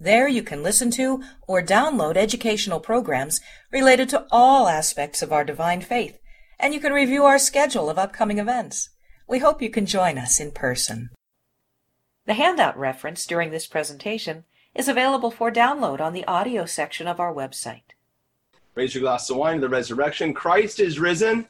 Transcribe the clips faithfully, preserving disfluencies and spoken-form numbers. There you can listen to or download educational programs related to all aspects of our divine faith, and you can review our schedule of upcoming events. We hope you can join us in person. The handout reference during this presentation is available for download on the audio section of our website. Raise your glass of wine to the resurrection. Christ is risen.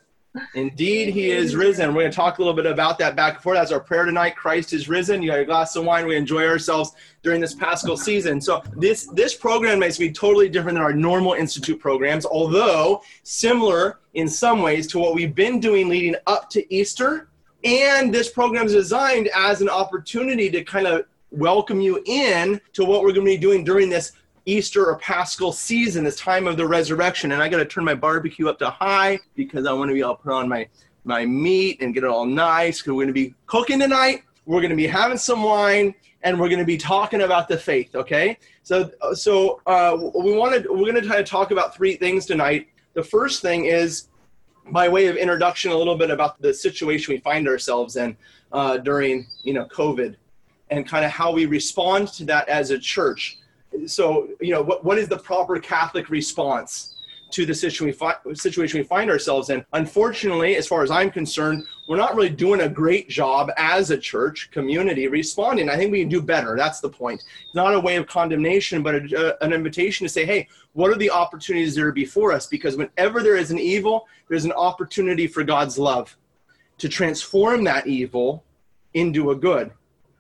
Indeed, he is risen. We're going to talk a little bit about that back and forth. That's our prayer tonight. Christ is risen. You got your glass of wine. We enjoy ourselves during this Paschal season. So this, this program makes me totally different than our normal Institute programs, although similar in some ways to what we've been doing leading up to Easter. And this program is designed as an opportunity to kind of welcome you in to what we're going to be doing during this Easter or Paschal season, this time of the resurrection. And I got to turn my barbecue up to high because I want to be able to put on my, my meat and get it all nice. Because we're going to be cooking tonight. We're going to be having some wine and we're going to be talking about the faith. Okay. So, so uh, we wanted, we're going to try to talk about three things tonight. The first thing is, by way of introduction, a little bit about the situation we find ourselves in uh, during, you know, COVID and kind of how we respond to that as a church. So, you know, what, what is the proper Catholic response to the situation we, fi- situation we find ourselves in? Unfortunately, as far as I'm concerned, we're not really doing a great job as a church community responding. I think we can do better. That's the point. Not a way of condemnation, but a, a, an invitation to say, hey, what are the opportunities that are before us? Because whenever there is an evil, there's an opportunity for God's love to transform that evil into a good.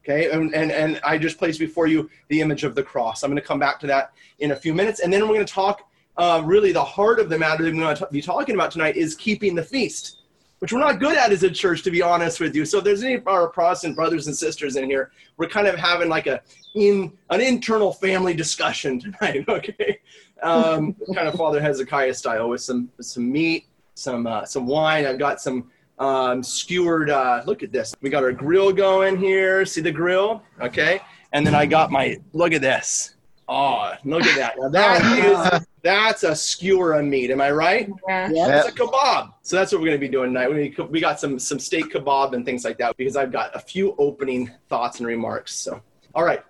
Okay, and, and and I just placed before you the image of the cross. I'm going to come back to that in a few minutes. And then we're going to talk, uh, really the heart of the matter that we're going to be talking about tonight is keeping the feast, which we're not good at as a church, to be honest with you. So if there's any of our Protestant brothers and sisters in here, we're kind of having like a in an internal family discussion tonight, okay? Um, kind of Father Hezekiah style with some some meat, some uh, some wine. I've got some... Um, skewered, uh, look at this. We got our grill going here. See the grill? Okay. And then I got my, look at this. Oh, look at that. Now that is, that's a skewer of meat. Am I right? Yeah. yeah. That's a kebab. So that's what we're going to be doing tonight. We, we got some, some steak kebab and things like that because I've got a few opening thoughts and remarks. So, all right.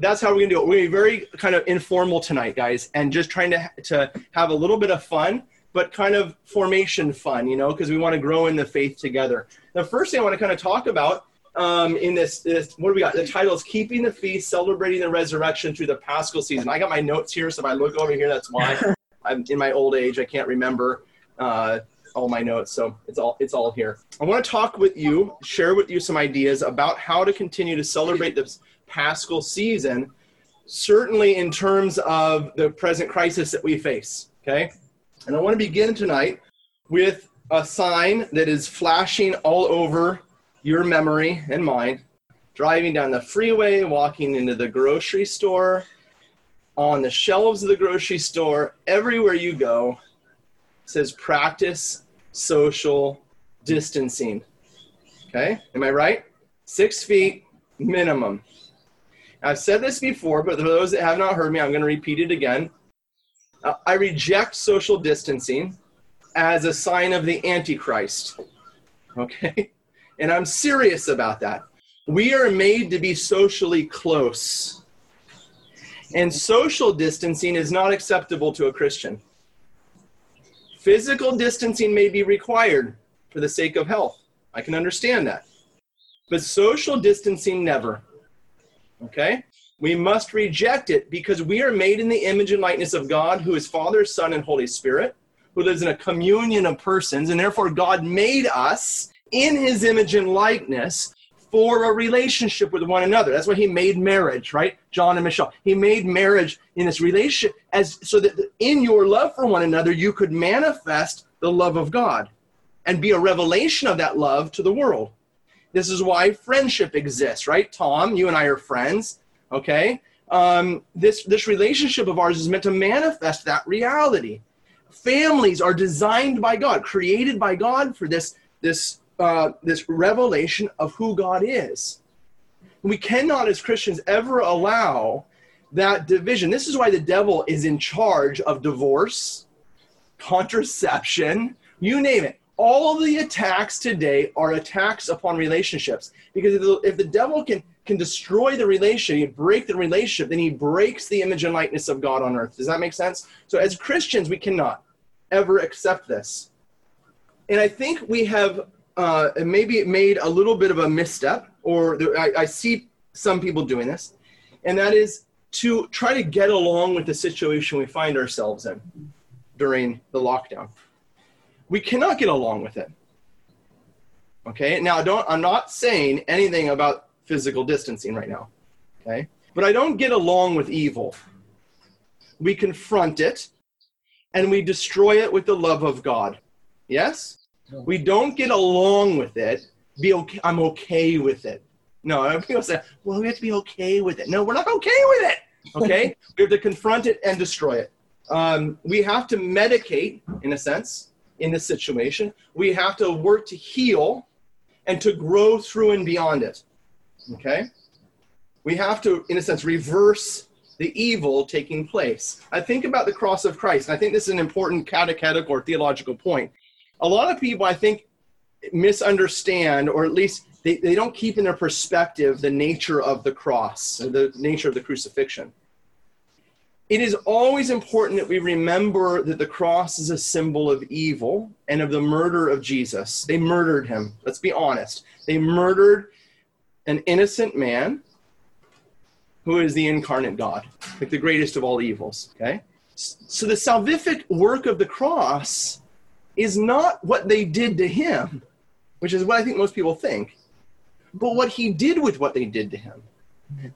That's how we're going to do it. We're going to be very kind of informal tonight, guys, and just trying to to have a little bit of fun, but kind of formation fun, you know, because we want to grow in the faith together. The first thing I want to kind of talk about um, in this, this, what do we got? The title is Keeping the Feast, Celebrating the Resurrection Through the Paschal Season. I got my notes here, so if I look over here, that's why. I'm in my old age, I can't remember uh, all my notes, so it's all it's all here. I want to talk with you, share with you some ideas about how to continue to celebrate this Paschal season, certainly in terms of the present crisis that we face, okay? And I want to begin tonight with a sign that is flashing all over your memory and mine, driving down the freeway, walking into the grocery store, on the shelves of the grocery store, everywhere you go, says practice social distancing. Okay, am I right? Six feet minimum. I've said this before, but for those that have not heard me, I'm going to repeat it again. Uh, I reject social distancing as a sign of the Antichrist, okay? And I'm serious about that. We are made to be socially close. And social distancing is not acceptable to a Christian. Physical distancing may be required for the sake of health. I can understand that. But social distancing never, okay? We must reject it because we are made in the image and likeness of God, who is Father, Son, and Holy Spirit, who lives in a communion of persons, and therefore God made us in his image and likeness for a relationship with one another. That's why he made marriage, right? John and Michelle. He made marriage in this relationship as so that in your love for one another, you could manifest the love of God and be a revelation of that love to the world. This is why friendship exists, right? Tom, you and I are friends. Okay, um, this, this relationship of ours is meant to manifest that reality. families are designed by God, created by God for this, this, uh, this revelation of who God is. We cannot, as Christians, ever allow that division. This is why the devil is in charge of divorce, contraception, you name it. All of the attacks today are attacks upon relationships. Because if the, if the devil can, can destroy the relationship, and break the relationship, then he breaks the image and likeness of God on earth. Does that make sense? So as Christians, we cannot ever accept this. And I think we have uh, maybe made a little bit of a misstep, or the, I, I see some people doing this, and that is to try to get along with the situation we find ourselves in during the lockdown. We cannot get along with it. Okay. Now, I don't, I'm not saying anything about physical distancing right now. Okay. But I don't get along with evil. We confront it and we destroy it with the love of God. Yes. We don't get along with it. Be okay. I'm okay with it. No, people say, well, we have to be okay with it. No, we're not okay with it. Okay. We have to confront it and destroy it. Um, we have to medicate, in a sense, in this situation. We have to work to heal and to grow through and beyond it. Okay. We have to, in a sense, reverse the evil taking place. I think about the cross of Christ, and I think this is an important catechetical or theological point. A lot of people, I think, misunderstand, or at least they, they don't keep in their perspective the nature of the cross, the nature of the crucifixion. It is always important that we remember that the cross is a symbol of evil and of the murder of Jesus. They murdered him. Let's be honest. They murdered an innocent man who is the incarnate God, like the greatest of all evils. Okay? So the salvific work of the cross is not what they did to him, which is what I think most people think, but what he did with what they did to him.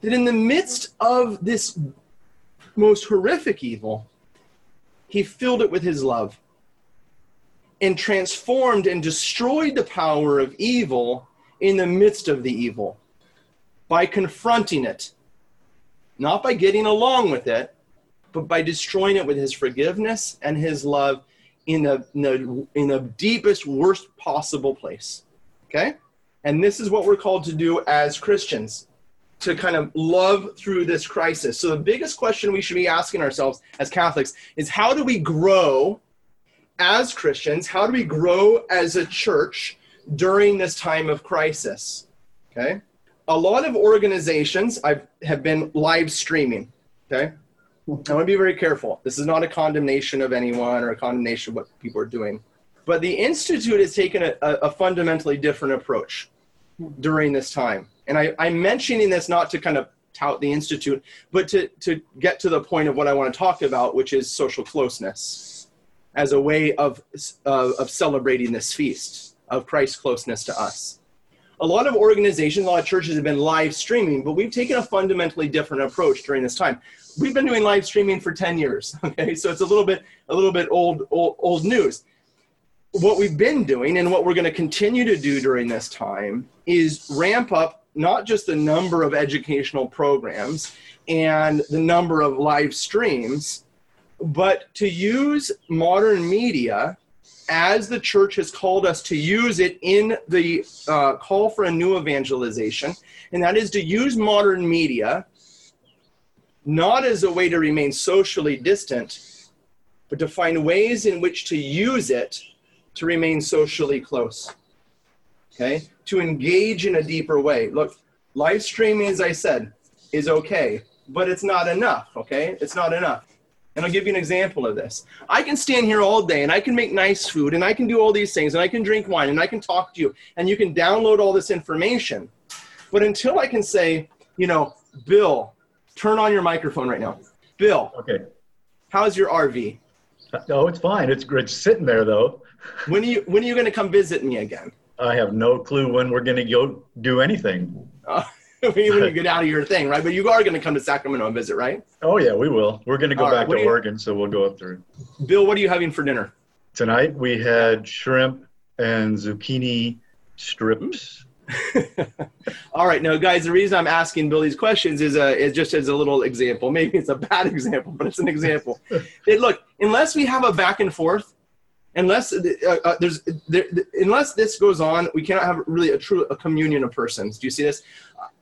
That in the midst of this most horrific evil, he filled it with his love and transformed and destroyed the power of evil in the midst of the evil by confronting it, not by getting along with it, but by destroying it with his forgiveness and his love in the, in the, in the deepest, worst possible place. Okay? And this is what we're called to do as Christians, to kind of love through this crisis. So the biggest question we should be asking ourselves as Catholics is, how do we grow as Christians? How do we grow as a church during this time of crisis? Okay? A lot of organizations I've, have been live streaming. Okay? I want to be very careful. This is not a condemnation of anyone or a condemnation of what people are doing. But the Institute has taken a, a fundamentally different approach during this time. And I, I'm mentioning this not to kind of tout the Institute, but to, to get to the point of what I want to talk about, which is social closeness as a way of, uh, of celebrating this feast of Christ's closeness to us. A lot of organizations, a lot of churches have been live streaming, but we've taken a fundamentally different approach during this time. We've been doing live streaming for ten years, okay? So it's a little bit a little bit old, old, old news. What we've been doing and what we're going to continue to do during this time is ramp up not just the number of educational programs and the number of live streams, but to use modern media as the church has called us to use it in the uh, call for a new evangelization, and that is to use modern media not as a way to remain socially distant, but to find ways in which to use it to remain socially close, okay? To engage in a deeper way. Look, live streaming, as I said, is okay, but it's not enough, okay? It's not enough. And I'll give you an example of this. I can stand here all day, and I can make nice food, and I can do all these things, and I can drink wine, and I can talk to you, and you can download all this information. But until I can say, you know, Bill, turn on your microphone right now. Bill, okay. How's your R V? No, it's fine. It's great sitting there, though. When are you, when are you going to come visit me again? I have no clue when we're going to go do anything. Uh, when you get out of your thing, right? But you are going to come to Sacramento and visit, right? Oh, yeah, we will. We're going to go All back right, to you, Oregon, so we'll go up through. Bill, what are you having for dinner? Tonight we had shrimp and zucchini strips All right. No, guys, the reason I'm asking Bill these questions is, uh, is just as a little example. Maybe it's a bad example, but it's an example. It, look, unless we have a back and forth, unless uh, uh, there's there, unless this goes on, we cannot have really a true a communion of persons. Do you see this?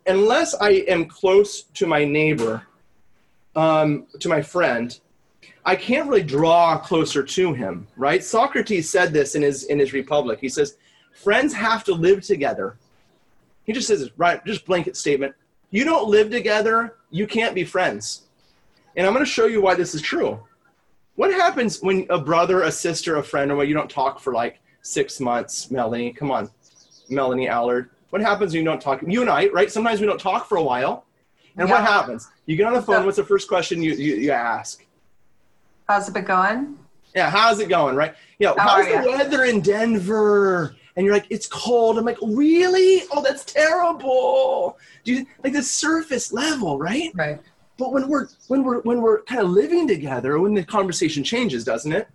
Unless I am close to my neighbor, um, to my friend, I can't really draw closer to him, right? Socrates said this in his in his Republic. He says, friends have to live together. He just says, right, just blanket statement. You don't live together, you can't be friends. And I'm going to show you why this is true. What happens when a brother, a sister, a friend, or what, you don't talk for like six months, Melanie? Come on, Melanie Allard. What happens when you don't talk? You and I, right? Sometimes we don't talk for a while. And yeah. What happens? You get on the phone. So, what's the first question you, you, you ask? How's it been going? Yeah, how's it going, right? You know, how's the weather in Denver? And you're like, it's cold. I'm like, really? Oh, that's terrible. Do you, like the surface level, right? Right. But when we're when we're when we're kind of living together, when the conversation changes, doesn't it?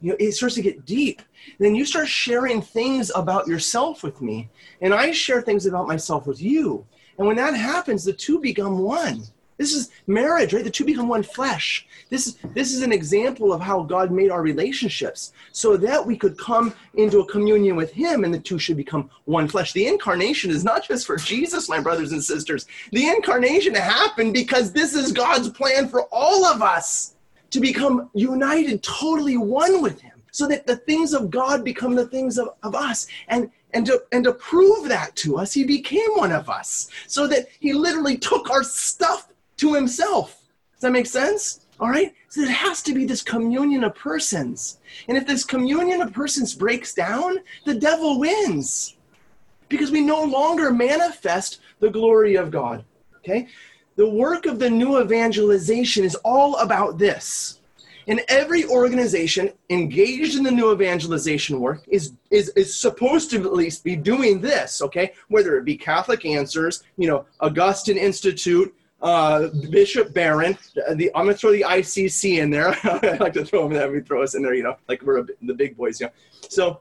You know, it starts to get deep. And then you start sharing things about yourself with me, and I share things about myself with you. And when that happens, the two become one. This is marriage, right? The two become one flesh. This is this is an example of how God made our relationships so that we could come into a communion with him, and the two should become one flesh. The incarnation is not just for Jesus, my brothers and sisters. The incarnation happened because this is God's plan for all of us to become united, totally one with him, so that the things of God become the things of, of us. And And to, and to prove that to us, he became one of us, so that he literally took our stuff to himself. Does that make sense? All right? So it has to be this communion of persons. And if this communion of persons breaks down, the devil wins, because we no longer manifest the glory of God. Okay? The work of the new evangelization is all about this. And every organization engaged in the new evangelization work is, is is supposed to at least be doing this, okay? Whether it be Catholic Answers, you know, Augustine Institute, uh, Bishop Barron. The, I'm going to throw the I C C in there. I like to throw them there. We throw us in there, you know, like we're a, the big boys, you know. So,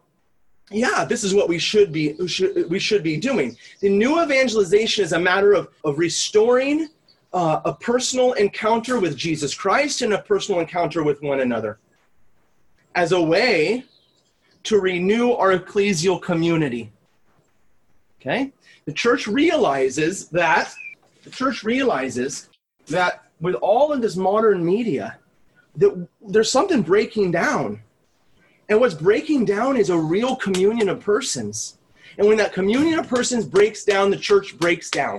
yeah, this is what we should be should, we should be doing. The new evangelization is a matter of, of restoring Uh, a personal encounter with Jesus Christ and a personal encounter with one another as a way to renew our ecclesial community. Okay? The church realizes that, the church realizes that with all of this modern media, that there's something breaking down. And what's breaking down is a real communion of persons. And when that communion of persons breaks down, the church breaks down.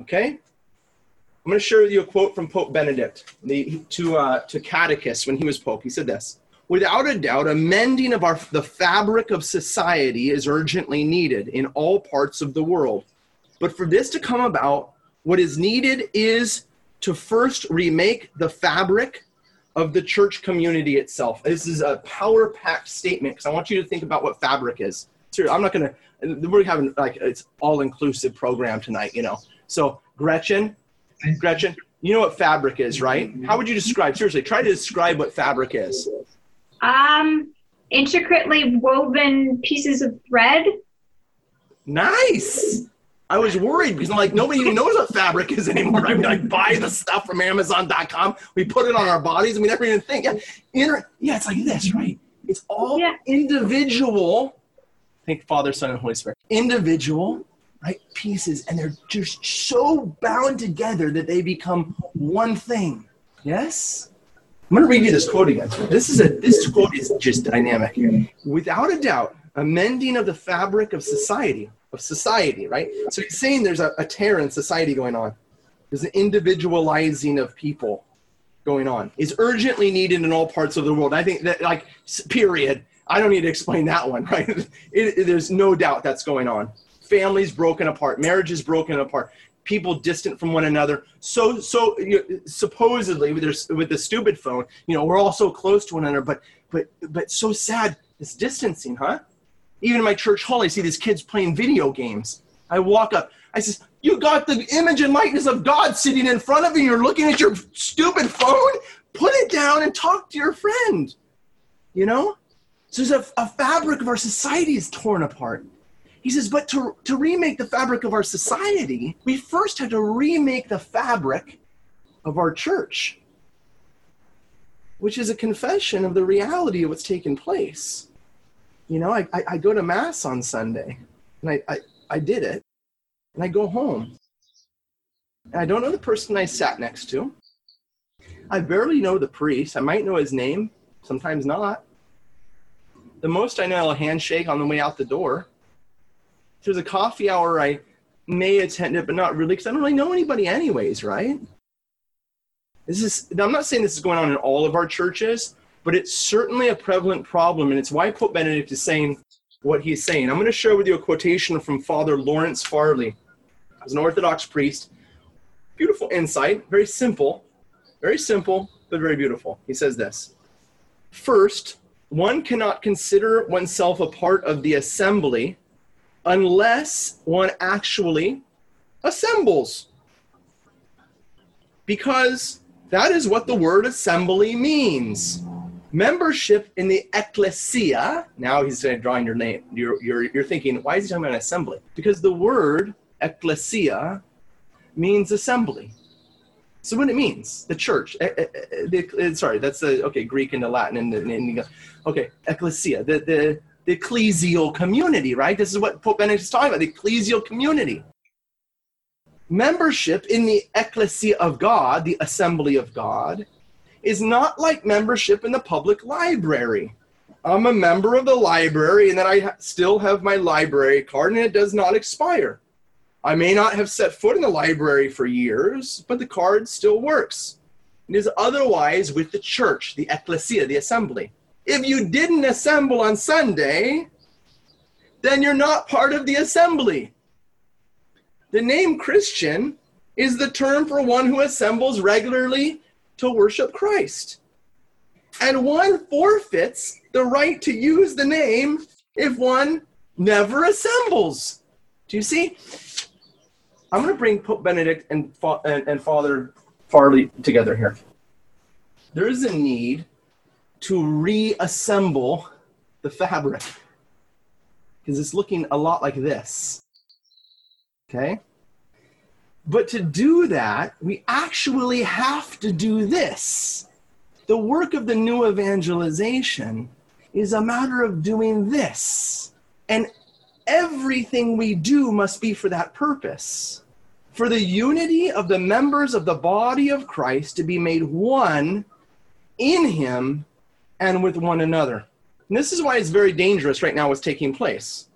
Okay? I'm going to share with you a quote from Pope Benedict the, to uh, to catechists when he was Pope. He said this: "Without a doubt, a mending of our the fabric of society is urgently needed in all parts of the world. But for this to come about, what is needed is to first remake the fabric of the church community itself." This is a power-packed statement, because I want you to think about what fabric is. Seriously, I'm not going to. We're having like it's all-inclusive program tonight, you know. So Gretchen. Gretchen, you know what fabric is, right? How would you describe, seriously, try to describe what fabric is. Um, intricately woven pieces of thread. Nice. I was worried because I'm like, nobody even knows what fabric is anymore. I mean, I buy the stuff from amazon dot com. We put it on our bodies and we never even think. Yeah, Inter- yeah it's like this, right? It's all yeah. individual. Think Father, Son, and Holy Spirit. Individual. Right? Pieces, and they're just so bound together that they become one thing. Yes? I'm going to read you this quote again. This is a this quote is just dynamic here. "Without a doubt, a mending of the fabric of society, of society, right? So he's saying there's a, a tear in society going on. There's an individualizing of people going on. Is urgently needed in all parts of the world. I think that, like, period. I don't need to explain that one, right? It, it, there's no doubt that's going on. Families broken apart, marriages broken apart, people distant from one another. So, so you know, supposedly with, their, with the stupid phone, you know, we're all so close to one another, but, but, but so sad, this distancing, huh? Even in my church hall, I see these kids playing video games. I walk up, I says, "You got the image and likeness of God sitting in front of you. You're looking at your stupid phone. Put it down and talk to your friend." You know, so there's a, a fabric of our society is torn apart. He says, but to, to remake the fabric of our society, we first had to remake the fabric of our church, which is a confession of the reality of what's taken place. You know, I, I, I go to Mass on Sunday, and I, I, I did it, and I go home. And I don't know the person I sat next to. I barely know the priest. I might know his name, sometimes not. The most I know, a handshake on the way out the door. If there's a coffee hour, I may attend it, but not really, because I don't really know anybody anyways, right? This is, I'm not saying this is going on in all of our churches, but it's certainly a prevalent problem, and it's why Pope Benedict is saying what he's saying. I'm going to share with you a quotation from Father Lawrence Farley. He was an Orthodox priest. Beautiful insight, very simple, very simple, but very beautiful. He says this, "First, one cannot consider oneself a part of the assembly unless one actually assembles, because that is what the word assembly means. Membership in the ecclesia," now he's drawing your name, you're, you're, you're thinking, why is he talking about assembly? Because the word ecclesia means assembly. So what it means, the church, e- e- e- sorry, that's the, okay, Greek into Latin, and the, and the, okay, ecclesia, the, the, the ecclesial community, right? This is what Pope Benedict is talking about, the ecclesial community. Membership in the ecclesia of God, the assembly of God, is not like membership in the public library. I'm a member of the library, and then I ha- still have my library card, and it does not expire. I may not have set foot in the library for years, but the card still works. It is otherwise with the church, the ecclesia, the assembly. If you didn't assemble on Sunday, then you're not part of the assembly. The name Christian is the term for one who assembles regularly to worship Christ. And one forfeits the right to use the name if one never assembles. Do you see? I'm going to bring Pope Benedict and, Fa- and, and Father Farley together here. There is a need to reassemble the fabric, because it's looking a lot like this, okay? But to do that, we actually have to do this. The work of the new evangelization is a matter of doing this, and everything we do must be for that purpose. For the unity of the members of the body of Christ to be made one in him and with one another. And this is why it's very dangerous right now what's taking place.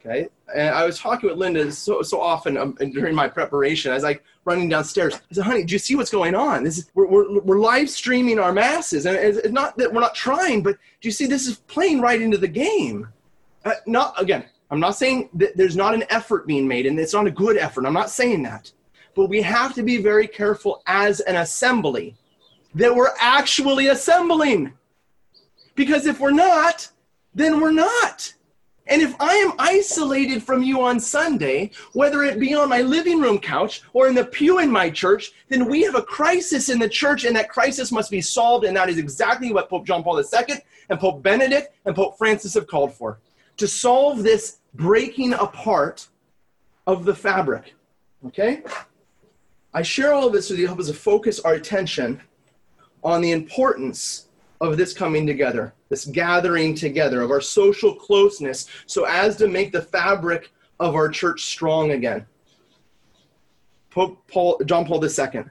Okay? And I was talking with Linda so so often um, during my preparation. I was like running downstairs. I said, honey, do you see what's going on? This is, we're, we're, we're live streaming our masses. And it's not that we're not trying, but do you see this is playing right into the game? Uh, not, again, I'm not saying that there's not an effort being made, and it's not a good effort. I'm not saying that. But we have to be very careful as an assembly that we're actually assembling. Because if we're not, then we're not. And if I am isolated from you on Sunday, whether it be on my living room couch or in the pew in my church, then we have a crisis in the church, and that crisis must be solved. And that is exactly what Pope John Paul the Second and Pope Benedict and Pope Francis have called for, to solve this breaking apart of the fabric, okay? I share all of this with you to help us focus our attention on the importance of this coming together, this gathering together, of our social closeness, so as to make the fabric of our church strong again. Pope Paul, John Paul the Second,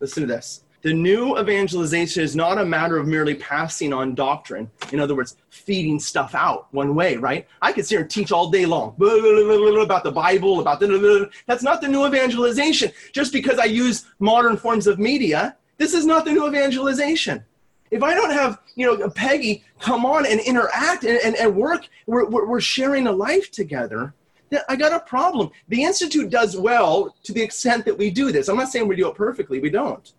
listen to this. The new evangelization is not a matter of merely passing on doctrine. In other words, feeding stuff out one way, right? I could sit here and teach all day long blah, blah, blah, blah, blah, about the Bible, about the... Blah, blah, blah. That's not the new evangelization. Just because I use modern forms of media, this is not the new evangelization. If I don't have, you know, Peggy come on and interact and, and, and work, we're, we're sharing a life together, then I got a problem. The Institute does well to the extent that we do this. I'm not saying we do it perfectly. We don't.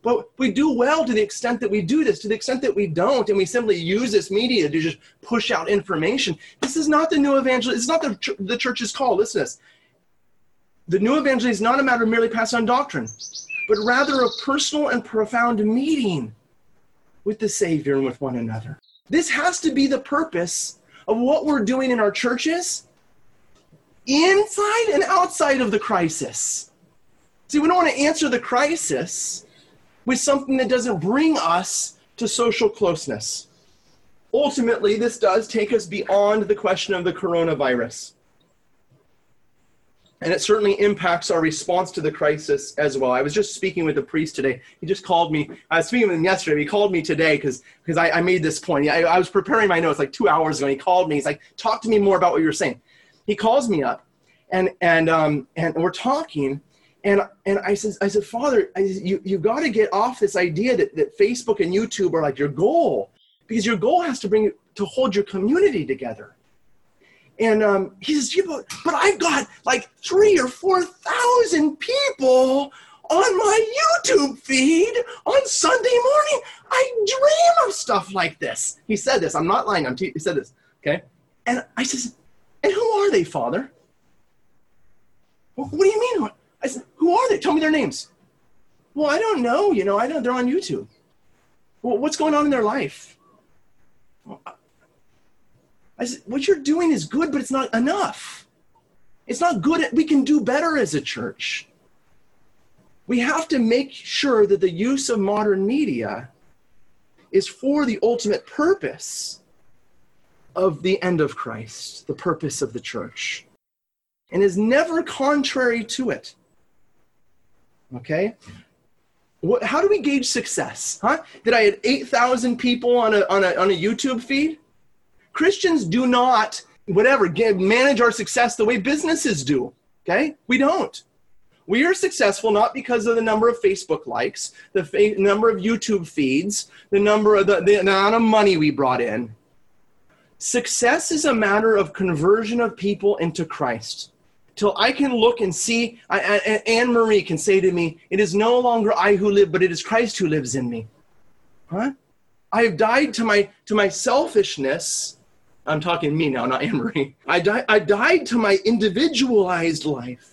But we do well to the extent that we do this. To the extent that we don't, and we simply use this media to just push out information, this is not the new evangelist. It's not the, ch- the church's call. Listen to this. The new evangelist is not a matter of merely passing on doctrine, but rather a personal and profound meeting with the Savior and with one another. This has to be the purpose of what we're doing in our churches inside and outside of the crisis. See, we don't want to answer the crisis with something that doesn't bring us to social closeness. Ultimately, this does take us beyond the question of the coronavirus. And it certainly impacts our response to the crisis as well. I was just speaking with a priest today. He just called me. I was speaking with him yesterday. He called me today because because I, I made this point. I, I was preparing my notes like two hours ago. And he called me. He's like, talk to me more about what you were saying. He calls me up, and and um and we're talking, and and I said I said Father, I said, you you got to get off this idea that, that Facebook and YouTube are like your goal, because your goal has to bring to hold your community together. And um, he says, yeah, but, but I've got like three or four thousand people on my YouTube feed on Sunday morning. I dream of stuff like this. He said this. I'm not lying. I'm te- he said this. Okay. And I says, and who are they, Father? Well, what do you mean? I said, who are they? Tell me their names. Well, I don't know. You know, I know they're on YouTube. Well, what's going on in their life? Well, I said, what you're doing is good, but it's not enough. It's not good. We can do better as a church. We have to make sure that the use of modern media is for the ultimate purpose of the end of Christ, the purpose of the church, and is never contrary to it. Okay? What, how do we gauge success? Huh? Did I had eight thousand people on a, on a, on a YouTube feed? Christians do not, whatever, get, manage our success the way businesses do, okay? We don't. We are successful not because of the number of Facebook likes, the fa- number of YouTube feeds, the number of the, the amount of money we brought in. Success is a matter of conversion of people into Christ. Till I can look and see, I, I, Anne Marie can say to me, it is no longer I who live, but it is Christ who lives in me. Huh? I have died to my to my selfishness. I'm talking me now, not Anne-Marie. I, di- I died to my individualized life,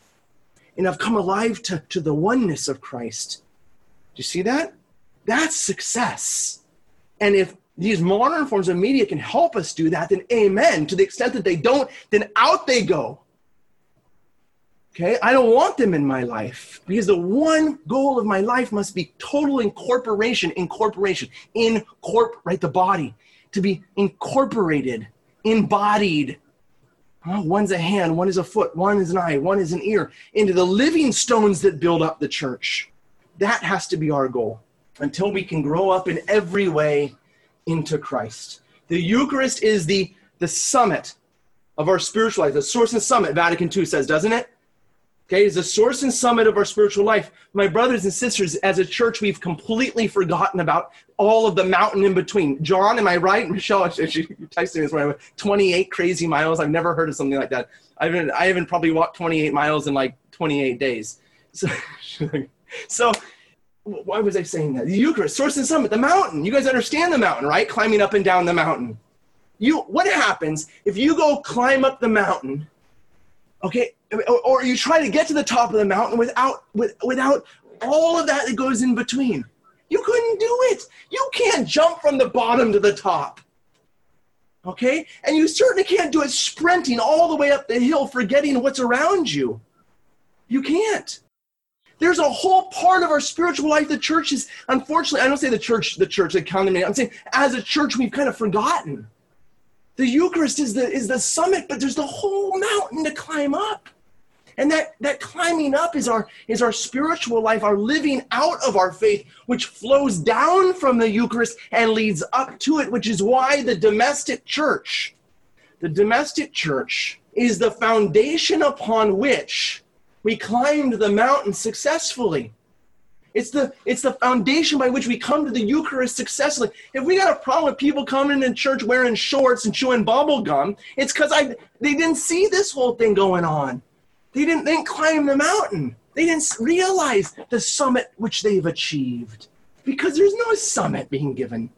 and I've come alive to, to the oneness of Christ. Do you see that? That's success. And if these modern forms of media can help us do that, then amen. To the extent that they don't, then out they go. Okay? I don't want them in my life, because the one goal of my life must be total incorporation, incorporation, incorporate the body, to be incorporated, embodied. Oh, one's a hand, one is a foot, one is an eye, one is an ear, into the living stones that build up the church. That has to be our goal until we can grow up in every way into Christ. The Eucharist is the, the summit of our spiritual life, the source and summit, Vatican Two says, doesn't it? Okay, it's the source and summit of our spiritual life. My brothers and sisters, as a church, we've completely forgotten about all of the mountain in between. John, am I right? Michelle, she texted me this morning, twenty-eight crazy miles. I've never heard of something like that. I haven't, I haven't probably walked twenty-eight miles in like twenty-eight days. So, so why was I saying that? The Eucharist, source and summit, the mountain. You guys understand the mountain, right? Climbing up and down the mountain. You, what happens if you go climb up the mountain, okay, or you try to get to the top of the mountain without with, without all of that that goes in between? You couldn't do it. You can't jump from the bottom to the top, okay? And you certainly can't do it sprinting all the way up the hill, forgetting what's around you. You can't. There's a whole part of our spiritual life. The church is, unfortunately, I don't say the church, the church, that condemnation. I'm saying as a church, we've kind of forgotten. The Eucharist is the is the summit, but there's the whole mountain to climb up. And that, that climbing up is our is our spiritual life, our living out of our faith, which flows down from the Eucharist and leads up to it, which is why the domestic church, the domestic church is the foundation upon which we climbed the mountain successfully. It's the it's the foundation by which we come to the Eucharist successfully. If we got a problem with people coming into church wearing shorts and chewing bubble gum, it's because I they didn't see this whole thing going on. They didn't, they didn't climb the mountain. They didn't realize the summit which they've achieved, because there's no summit being given.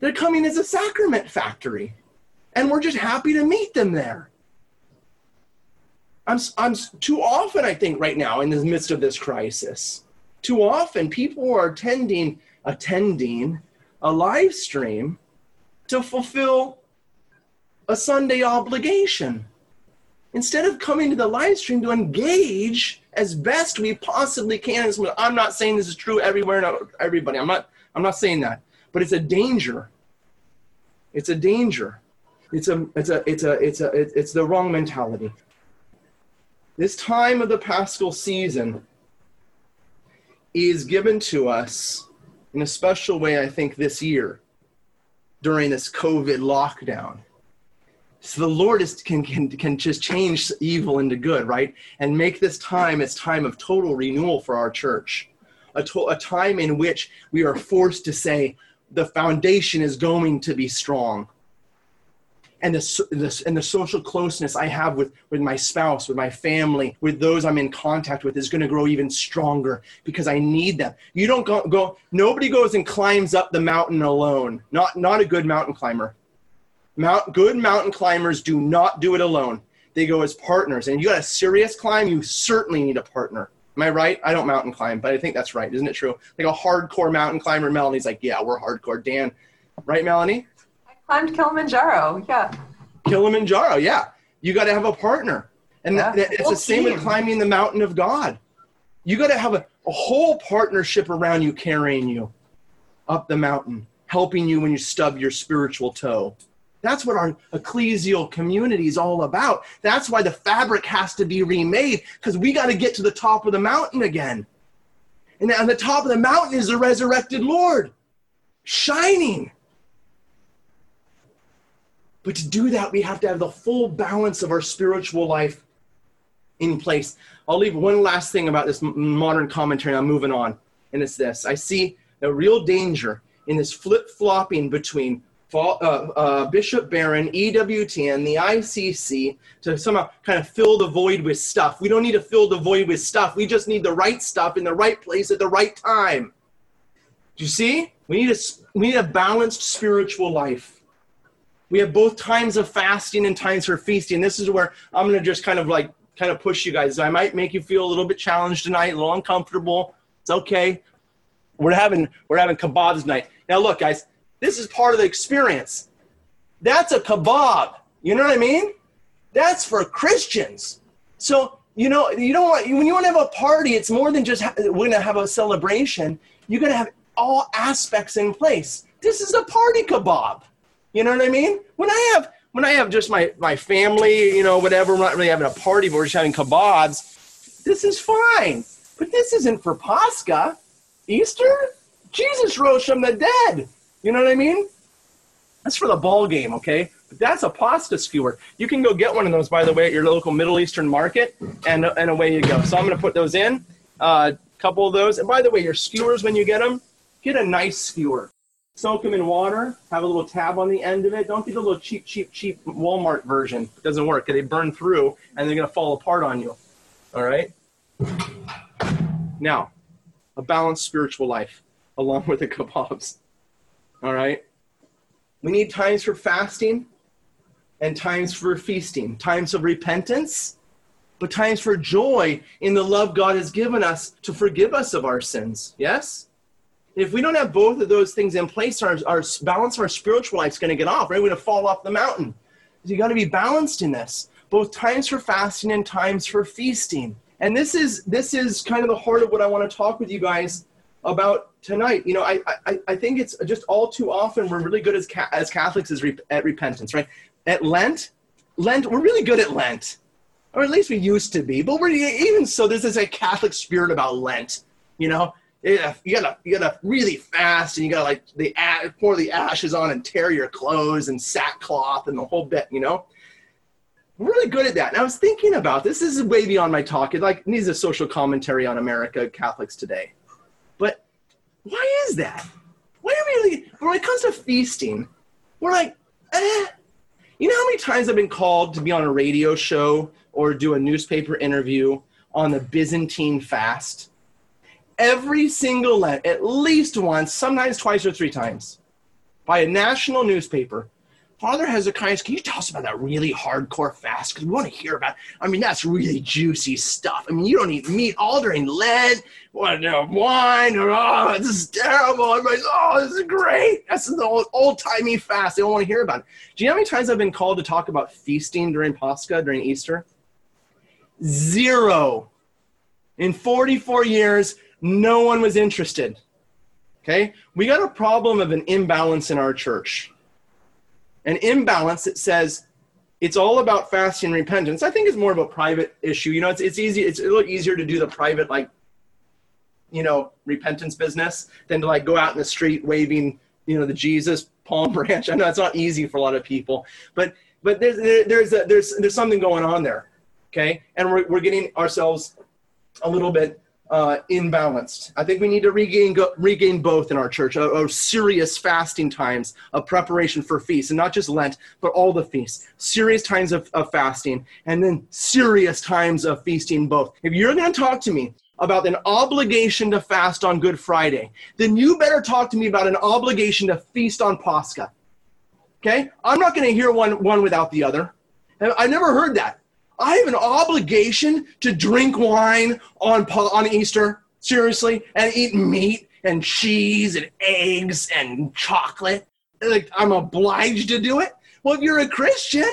They're coming as a sacrament factory, and we're just happy to meet them there. I'm I'm too often, I think, right now in the midst of this crisis, too often people are attending attending a live stream to fulfill a Sunday obligation. instead of coming to the live stream to engage as best we possibly can. I'm not saying this is true everywhere and everybody. I'm not, I'm not saying that, but it's a danger. It's a danger. It's a, it's a, it's a, it's a, it's the wrong mentality. This time of the Paschal season is given to us in a special way, I think, this year during this COVID lockdown. So the Lord is, can, can, can just change evil into good, right? And make this time as time of total renewal for our church. A, to, a time in which we are forced to say, the foundation is going to be strong. And the, the, and the social closeness I have with, with my spouse, with my family, with those I'm in contact with is going to grow even stronger because I need them. You don't go, go nobody goes and climbs up the mountain alone. Not, not a good mountain climber. Mount, good mountain climbers do not do it alone. They go as partners. And you got a serious climb, you certainly need a partner. Am I right? I don't mountain climb, but I think that's right. Isn't it true? Like a hardcore mountain climber, Melanie's like, yeah, we're hardcore. Dan, right, Melanie? Climbed Kilimanjaro, yeah. Kilimanjaro, yeah. You got to have a partner. And yeah, that, that, it's the same with climbing the mountain of God. You got to have a, a whole partnership around you carrying you up the mountain, helping you when you stub your spiritual toe. That's what our ecclesial community is all about. That's why the fabric has to be remade, because we got to get to the top of the mountain again. And on the top of the mountain is the resurrected Lord, shining. But to do that, we have to have the full balance of our spiritual life in place. I'll leave one last thing about this modern commentary. I'm moving on. And it's this. I see a real danger in this flip-flopping between uh, uh, Bishop Barron, E W T N, the I C C, to somehow kind of fill the void with stuff. We don't need to fill the void with stuff. We just need the right stuff in the right place at the right time. Do you see? We need a, we need a balanced spiritual life. We have both times of fasting and times for feasting. This is where I'm going to just kind of like kind of push you guys. I might make you feel a little bit challenged tonight, a little uncomfortable. It's okay. We're having we're having kebabs tonight. Now, look, guys, this is part of the experience. That's a kebab. You know what I mean? That's for Christians. So, you know, you don't want, when you want to have a party, it's more than just ha- we're going to have a celebration. You're going to have all aspects in place. This is a party kebab. You know what I mean? When I have when I have just my, my family, you know, whatever, we're not really having a party, but we're just having kebabs, this is fine. But this isn't for Pascha, Easter. Jesus rose from the dead. You know what I mean? That's for the ball game, okay? But that's a pasta skewer. You can go get one of those, by the way, at your local Middle Eastern market, and, and away you go. So I'm going to put those in, a uh, couple of those. And by the way, your skewers, when you get them, get a nice skewer. Soak them in water, have a little tab on the end of it. Don't get the little cheap, cheap, cheap Walmart version. It doesn't work. They burn through, and they're going to fall apart on you. All right? Now, a balanced spiritual life, along with the kebabs. All right? We need times for fasting and times for feasting. Times of repentance, but times for joy in the love God has given us to forgive us of our sins. Yes? If we don't have both of those things in place, our, our balance of our spiritual life is going to get off, right? We're going to fall off the mountain. You got to be balanced in this, both times for fasting and times for feasting. And this is this is kind of the heart of what I want to talk with you guys about tonight. You know, I I, I think it's just all too often we're really good as ca- as Catholics is re- at repentance, right? At Lent, Lent, we're really good at Lent, or at least we used to be. But we're even so, there's this a Catholic spirit about Lent, you know. Yeah, you gotta you gotta really fast, and you gotta like the pour the ashes on and tear your clothes and sackcloth and the whole bit. You know, I'm really good at that. And I was thinking about this. This is way beyond my talk. It like needs a social commentary on America Catholics today. But why is that? Why are we? When it comes to feasting, we're like, eh. You know how many times I've been called to be on a radio show or do a newspaper interview on the Byzantine fast. Every single Lent, at least once, sometimes twice or three times, by a national newspaper. Father Hezekiah, can you tell us about that really hardcore fast? Because we want to hear about it. I mean, that's really juicy stuff. I mean, you don't eat meat all during Lent, wine, or, oh, this is terrible. Everybody's, oh, this is great. That's the old, old-timey fast. They don't want to hear about it. Do you know how many times I've been called to talk about feasting during Pascha, during Easter? Zero. In forty-four years, no one was interested. Okay? We got a problem of an imbalance in our church. An imbalance that says it's all about fasting and repentance. I think it's more of a private issue. You know, it's it's easy. It's a little easier to do the private, like, you know, repentance business than to like go out in the street waving, you know, the Jesus palm branch. I know it's not easy for a lot of people, but but there's there's a, there's there's something going on there, okay? And we're we're getting ourselves a little bit uh, imbalanced. I think we need to regain go, regain both in our church, a, a serious fasting times of preparation for feasts, and not just Lent, but all the feasts, serious times of, of fasting, and then serious times of feasting both. If you're going to talk to me about an obligation to fast on Good Friday, then you better talk to me about an obligation to feast on Pascha, okay? I'm not going to hear one one without the other. I never heard that. I have an obligation to drink wine on on Easter, seriously, and eat meat and cheese and eggs and chocolate. Like, I'm obliged to do it? Well, if you're a Christian,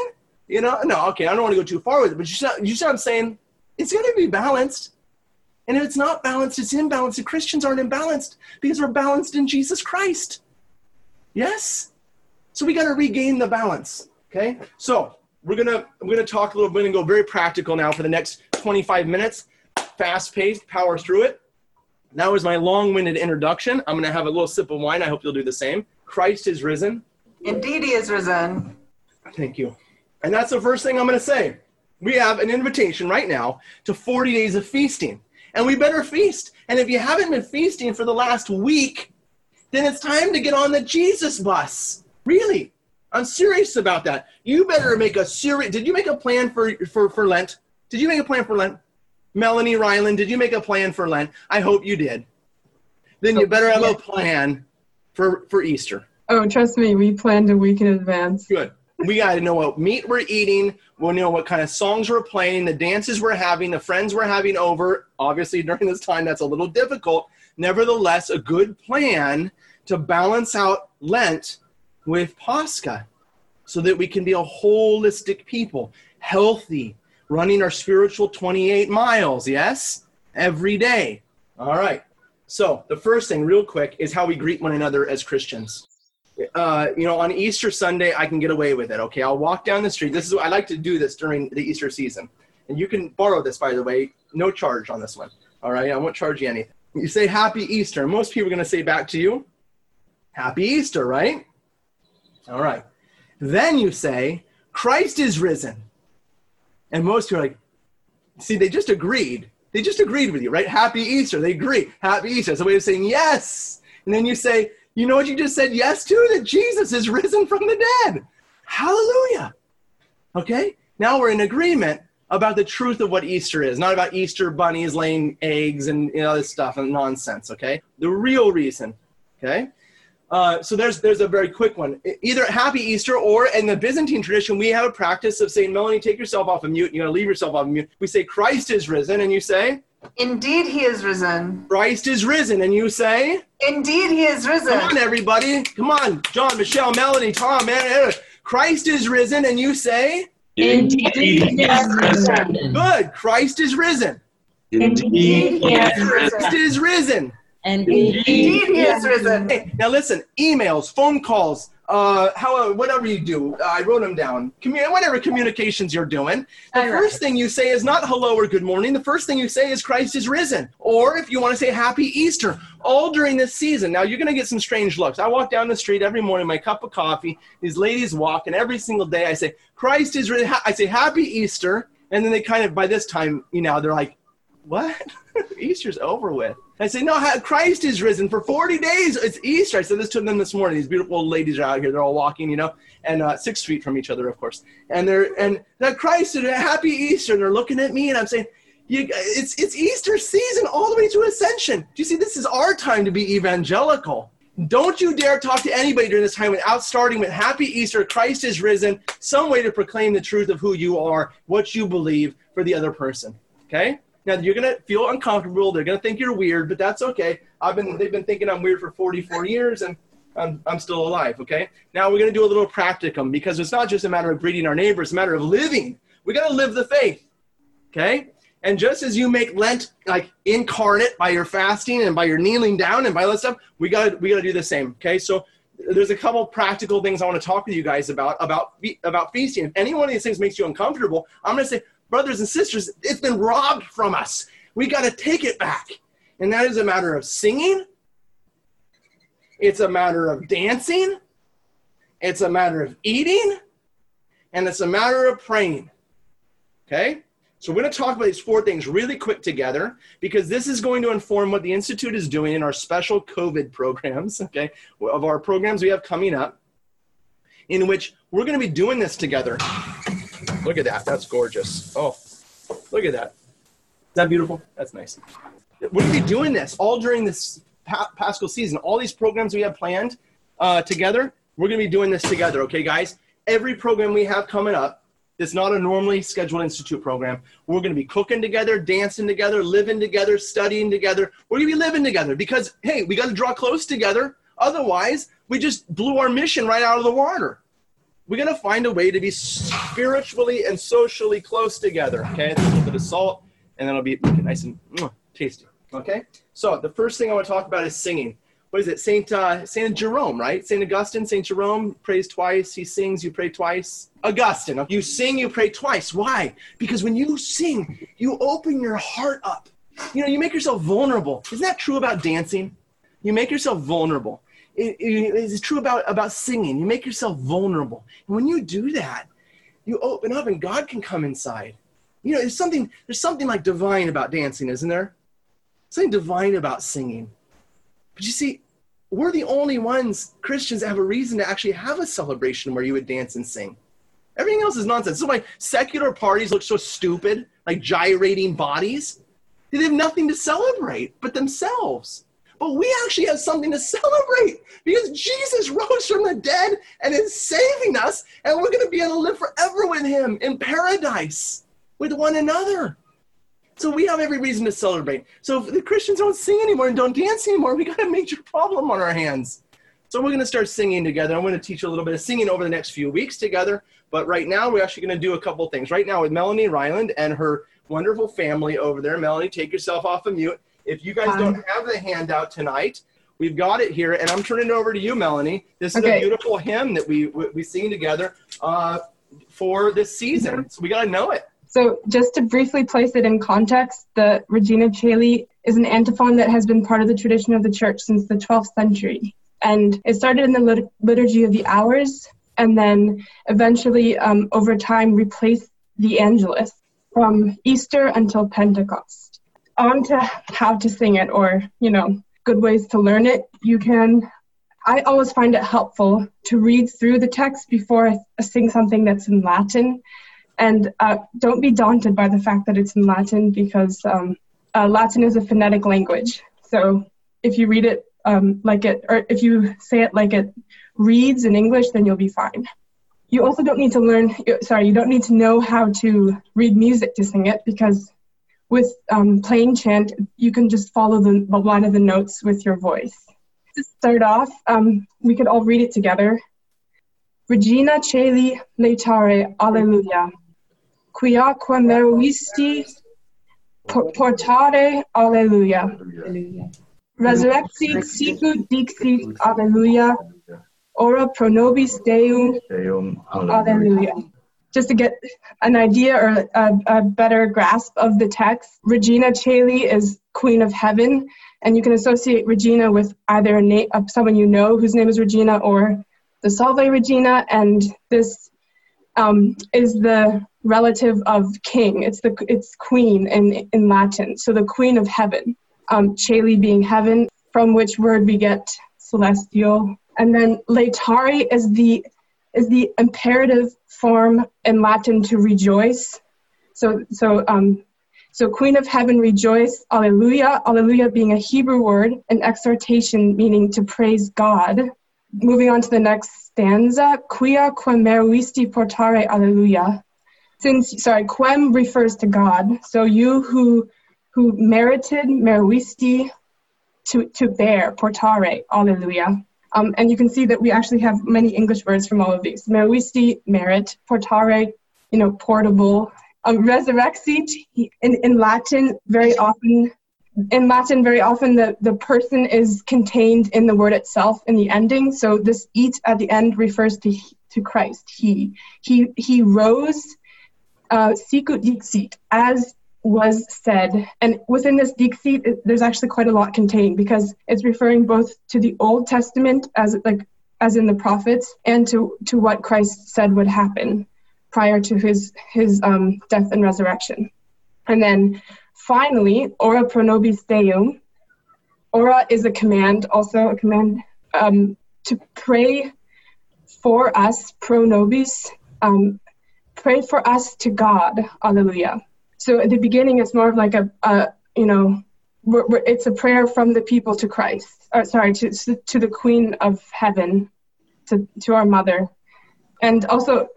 you know, no, okay, I don't want to go too far with it, but you see, you see what I'm saying? It's going to be balanced. And if it's not balanced, it's imbalanced. And Christians aren't imbalanced because we're balanced in Jesus Christ. Yes? So we got to regain the balance, okay? So we're going to we're gonna talk a little bit and go very practical now for the next twenty-five minutes. Fast-paced, power through it. That was my long-winded introduction. I'm going to have a little sip of wine. I hope you'll do the same. Christ is risen. Indeed he is risen. Thank you. And that's the first thing I'm going to say. We have an invitation right now to forty days of feasting. And we better feast. And if you haven't been feasting for the last week, then it's time to get on the Jesus bus. Really. I'm serious about that. You better make a serious... Did you make a plan for, for, for Lent? Did you make a plan for Lent? Melanie Ryland, did you make a plan for Lent? I hope you did. Then you better have a plan for, for Easter. Oh, trust me. We planned a week in advance. Good. We got to know what meat we're eating. We'll know what kind of songs we're playing, the dances we're having, the friends we're having over. Obviously, during this time, that's a little difficult. Nevertheless, a good plan to balance out Lent with Pascha so that we can be a holistic people, healthy, running our spiritual twenty-eight miles, yes? Every day. All right. So the first thing, real quick, is how we greet one another as Christians. Uh, you know, on Easter Sunday, I can get away with it. Okay, I'll walk down the street. This is I like to do this during the Easter season. And you can borrow this, by the way. No charge on this one. All right, I won't charge you anything. You say Happy Easter. Most people are going to say back to you, Happy Easter, right? All right. Then you say, Christ is risen. And most people are like, see, they just agreed. They just agreed with you, right? Happy Easter. They agree. Happy Easter. It's a way of saying yes. And then you say, you know what you just said yes to? That Jesus is risen from the dead. Hallelujah. Okay? Now we're in agreement about the truth of what Easter is, not about Easter bunnies laying eggs and, you know, this stuff and nonsense, okay? The real reason, okay? Uh, so there's there's a very quick one. Either Happy Easter or in the Byzantine tradition, we have a practice of saying, Melanie, take yourself off of mute. You're going to leave yourself off of mute. We say, Christ is risen, and you say? Indeed he is risen. Christ is risen, and you say? Indeed he is risen. Come on, everybody. Come on, John, Michelle, Melanie, Tom, man. Christ is risen, and you say? Indeed he is risen. Good. Christ is risen. Indeed he is risen. Christ is risen. Indeed, Indeed he is risen. Hey, now listen, emails, phone calls, uh, however, whatever you do, uh, I wrote them down. Commun- whatever communications you're doing, the first thing you say is not hello or good morning. The first thing you say is Christ is risen. Or if you want to say Happy Easter, all during this season. Now you're going to get some strange looks. I walk down the street every morning, my cup of coffee, these ladies walk, and every single day I say, Christ is risen. I say Happy Easter. And then they kind of, by this time, you know, they're like, what? Easter's over with. I say, no, Christ is risen for forty days. It's Easter. I said this to them this morning. These beautiful ladies are out here. They're all walking, you know, and uh, six feet from each other, of course. And they're, and that Christ is Happy Easter. And they're looking at me and I'm saying, you, it's, it's Easter season all the way to Ascension. Do you see, this is our time to be evangelical. Don't you dare talk to anybody during this time without starting with Happy Easter, Christ is risen, some way to proclaim the truth of who you are, what you believe for the other person. Okay? Now, you're going to feel uncomfortable. They're going to think you're weird, but that's okay. I've been, they've been thinking I'm weird for forty-four years, and I'm, I'm still alive, okay? Now, we're going to do a little practicum because it's not just a matter of greeting our neighbors. It's a matter of living. We got to live the faith, Okay? And just as you make Lent like incarnate by your fasting and by your kneeling down and by that stuff, we gotta we gotta do the same. Okay, so there's a couple practical things I want to talk with you guys about about about feasting. If any one of these things makes you uncomfortable, I'm gonna say, brothers and sisters, it's been robbed from us. We gotta take it back, and that is a matter of singing. It's a matter of dancing. It's a matter of eating, and it's a matter of praying. Okay. So we're going to talk about these four things really quick together, because this is going to inform what the Institute is doing in our special COVID programs, okay, of our programs we have coming up, in which we're going to be doing this together. Look at that. That's gorgeous. Oh, look at that. Is that beautiful? That's nice. We're going to be doing this all during this Paschal season. All these programs we have planned uh, together, we're going to be doing this together, okay, guys? Every program we have coming up, it's not a normally scheduled institute program. We're going to be cooking together, dancing together, living together, studying together. We're going to be living together because, hey, we got to draw close together. Otherwise, we just blew our mission right out of the water. We're going to find a way to be spiritually and socially close together. Okay, a little bit of salt, and then it'll be nice and tasty. Okay, so the first thing I want to talk about is singing. What is it? Saint uh, Saint Jerome, right? Saint Augustine, Saint Jerome prays twice. He sings, you pray twice. Augustine, you sing, you pray twice. Why? Because when you sing, you open your heart up. You know, you make yourself vulnerable. Isn't that true about dancing? You make yourself vulnerable. It, it, it's true about, about singing. You make yourself vulnerable. And when you do that, you open up and God can come inside. You know, there's something, there's something like divine about dancing, isn't there? Something divine about singing. But you see, we're the only ones, Christians, that have a reason to actually have a celebration where you would dance and sing. Everything else is nonsense. So why secular parties look so stupid, like gyrating bodies. They have nothing to celebrate but themselves. But we actually have something to celebrate because Jesus rose from the dead and is saving us, and we're going to be able to live forever with him in paradise with one another. So we have every reason to celebrate. So if the Christians don't sing anymore and don't dance anymore, we got a major problem on our hands. So we're going to start singing together. I'm going to teach you a little bit of singing over the next few weeks together. But right now, we're actually going to do a couple things. Right now with Melanie Ryland and her wonderful family over there. Melanie, take yourself off of mute. If you guys Hi. don't have the handout tonight, we've got it here. And I'm turning it over to you, Melanie. This is okay. A beautiful hymn that we, we, we sing together uh, for this season. So we got to know it. So just to briefly place it in context, the Regina Caeli is an antiphon that has been part of the tradition of the church since the twelfth century. And it started in the lit- Liturgy of the Hours, and then eventually um, over time replaced the Angelus from Easter until Pentecost. On to how to sing it, or, you know, good ways to learn it. You can, I always find it helpful to read through the text before I sing something that's in Latin. And uh, don't be daunted by the fact that it's in Latin, because um, uh, Latin is a phonetic language. So if you read it um, like it, or if you say it like it reads in English, then you'll be fine. You also don't need to learn, sorry, you don't need to know how to read music to sing it, because with um, playing chant, you can just follow the, the line of the notes with your voice. To start off, um, we could all read it together. Regina Caeli laetare, alleluia. Quiaque meruisti portare, alleluia. Resurrexit sicut dixit, alleluia. Ora pro nobis Deum, alleluia. Just to get an idea or a, a better grasp of the text, Regina Caeli is Queen of Heaven, and you can associate Regina with either a na- someone you know whose name is Regina, or the Salve Regina, and this um, is the relative of king. It's the it's queen in, in Latin. So the Queen of Heaven, um, Caeli being heaven, from which word we get celestial. And then laetare is the is the imperative form in Latin to rejoice. So so um, so Queen of Heaven rejoice, alleluia. Alleluia being a Hebrew word, an exhortation meaning to praise God. Moving on to the next stanza, quia quem meruisti portare, alleluia. Since, sorry, quem refers to God, so you who who merited, meruisti, to, to bear, portare, alleluia. Um, and you can see that we actually have many English words from all of these. Meruisti, merit, portare, you know, portable, Um, resurrexit in, in Latin very often in Latin very often the, the person is contained in the word itself in the ending. So this "it" at the end refers to to Christ. He he he rose, uh, sicut dixit, as was said. And within this dixit, it, there's actually quite a lot contained, because it's referring both to the Old Testament as like as in the prophets, and to, to what Christ said would happen prior to his his um, death and resurrection. And then finally, ora pro nobis Deum. Ora is a command, also a command um, to pray for us, pro nobis, um, pray for us to God, alleluia. So at the beginning, it's more of like a, a you know, we're, we're, it's a prayer from the people to Christ, or sorry, to to the Queen of Heaven, to, to our Mother. And also,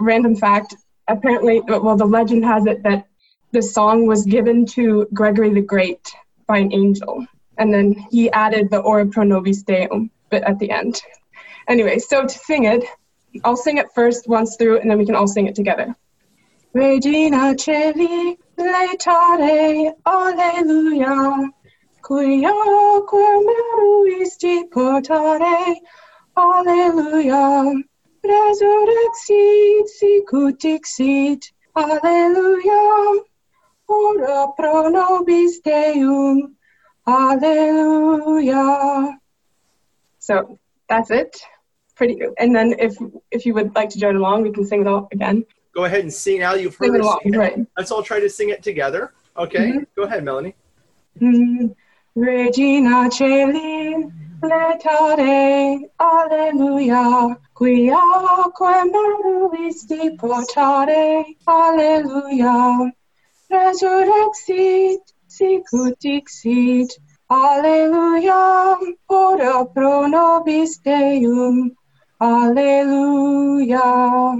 random fact, apparently, well, the legend has it that the song was given to Gregory the Great by an angel, and then he added the Ora Pro Nobis Deum bit at the end. Anyway, so to sing it, I'll sing it first once through, and then we can all sing it together. Regina Caeli, laetare, alleluia, quioque meruisti potare, alleluia, resurrexit, sicut dixit, alleluia, ora pro nobis Deum, alleluia. So that's it. Pretty good. And then if if you would like to join along, we can sing it all again. Go ahead and sing now. You've heard it all. Right. Let's all try to sing it together. Okay. Mm-hmm. Go ahead, Melanie. Mm-hmm. Regina Caeli, laetare, alleluia, quioque meruisti potare, alleluia, resurrexit, sicut dixit, alleluia, ora pro nobis Deum, alleluia.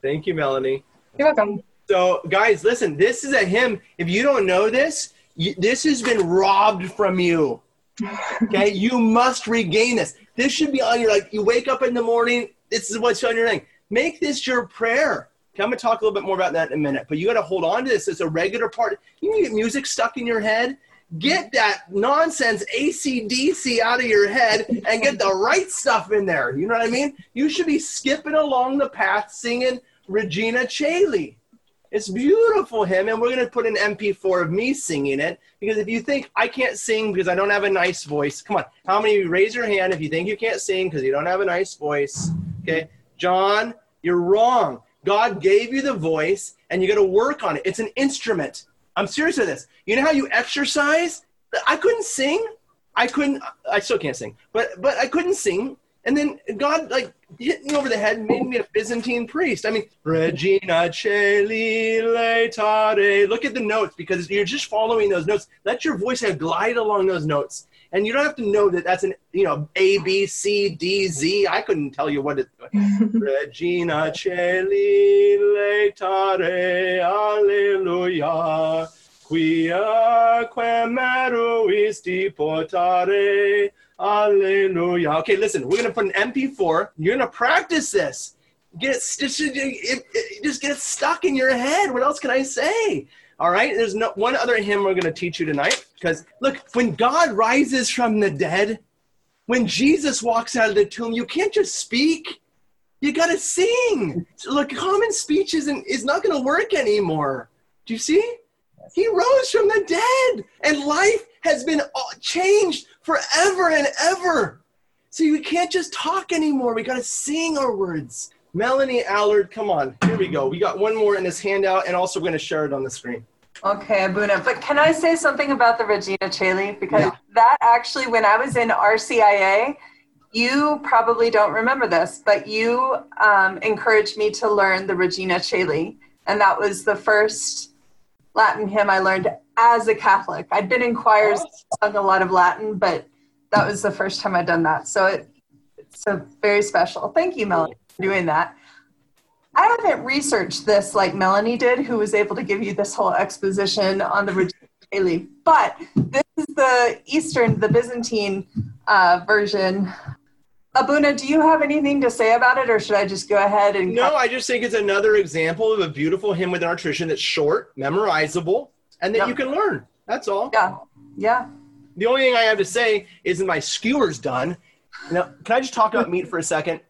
Thank you, Melanie. You're welcome. So, guys, listen, this is a hymn. If you don't know this, you, this has been robbed from you. Okay? You must regain this. This should be on your, like, you wake up in the morning, this is what's on your thing. Make this your prayer. Okay, I'm going to talk a little bit more about that in a minute, but you got to hold on to this as a regular part. You need music stuck in your head. Get that nonsense A C D C out of your head and get the right stuff in there. You know what I mean? You should be skipping along the path singing Regina Caeli. It's beautiful hymn, and we're going to put an M P four of me singing it, because if you think I can't sing because I don't have a nice voice, come on. How many of you raise your hand if you think you can't sing because you don't have a nice voice? Okay, John, you're wrong. God gave you the voice, and you got to work on it. It's an instrument. I'm serious with this. You know how you exercise? I couldn't sing. I couldn't, I still can't sing, but but I couldn't sing. And then God, like, hit me over the head and made me a Byzantine priest. I mean, Regina Caeli laetare. Look at the notes, because you're just following those notes. Let your voice glide along those notes. And you don't have to know that that's an, you know, A, B, C, D, Z. I couldn't tell you what it Regina Caeli laetare, alleluia, quiaque meruisti potare, alleluia. Okay, listen, we're going to put an M P four. You're going to practice this. Get it, just, it, it, just get it stuck in your head. What else can I say? All right, there's no, one other hymn we're going to teach you tonight, because look, when God rises from the dead, when Jesus walks out of the tomb, you can't just speak. You got to sing. So look, common speech isn't, is not going to work anymore. Do you see? He rose from the dead, and life has been changed forever and ever. So you can't just talk anymore. We got to sing our words. Melanie Allard, come on. Here we go. We got one more in this handout, and also we're going to share it on the screen. Okay, Abuna. But can I say something about the Regina Caeli? Because yeah. That actually, when I was in R C I A, you probably don't remember this, but you um, encouraged me to learn the Regina Caeli. And that was the first Latin hymn I learned as a Catholic. I'd been in choirs, sung a lot of Latin, but that was the first time I'd done that. So it, it's a very special. Thank you, Melanie, for doing that. I haven't researched this like Melanie did, who was able to give you this whole exposition on the Regina Caeli, but this is the Eastern, the Byzantine uh, version Abuna, do you have anything to say about it, or should I just go ahead and... No, I just think it's another example of a beautiful hymn within our tradition that's short, memorizable, and that yep. you can learn. That's all. Yeah, yeah. The only thing I have to say is that my skewer's done. Now, can I just talk about meat for a second?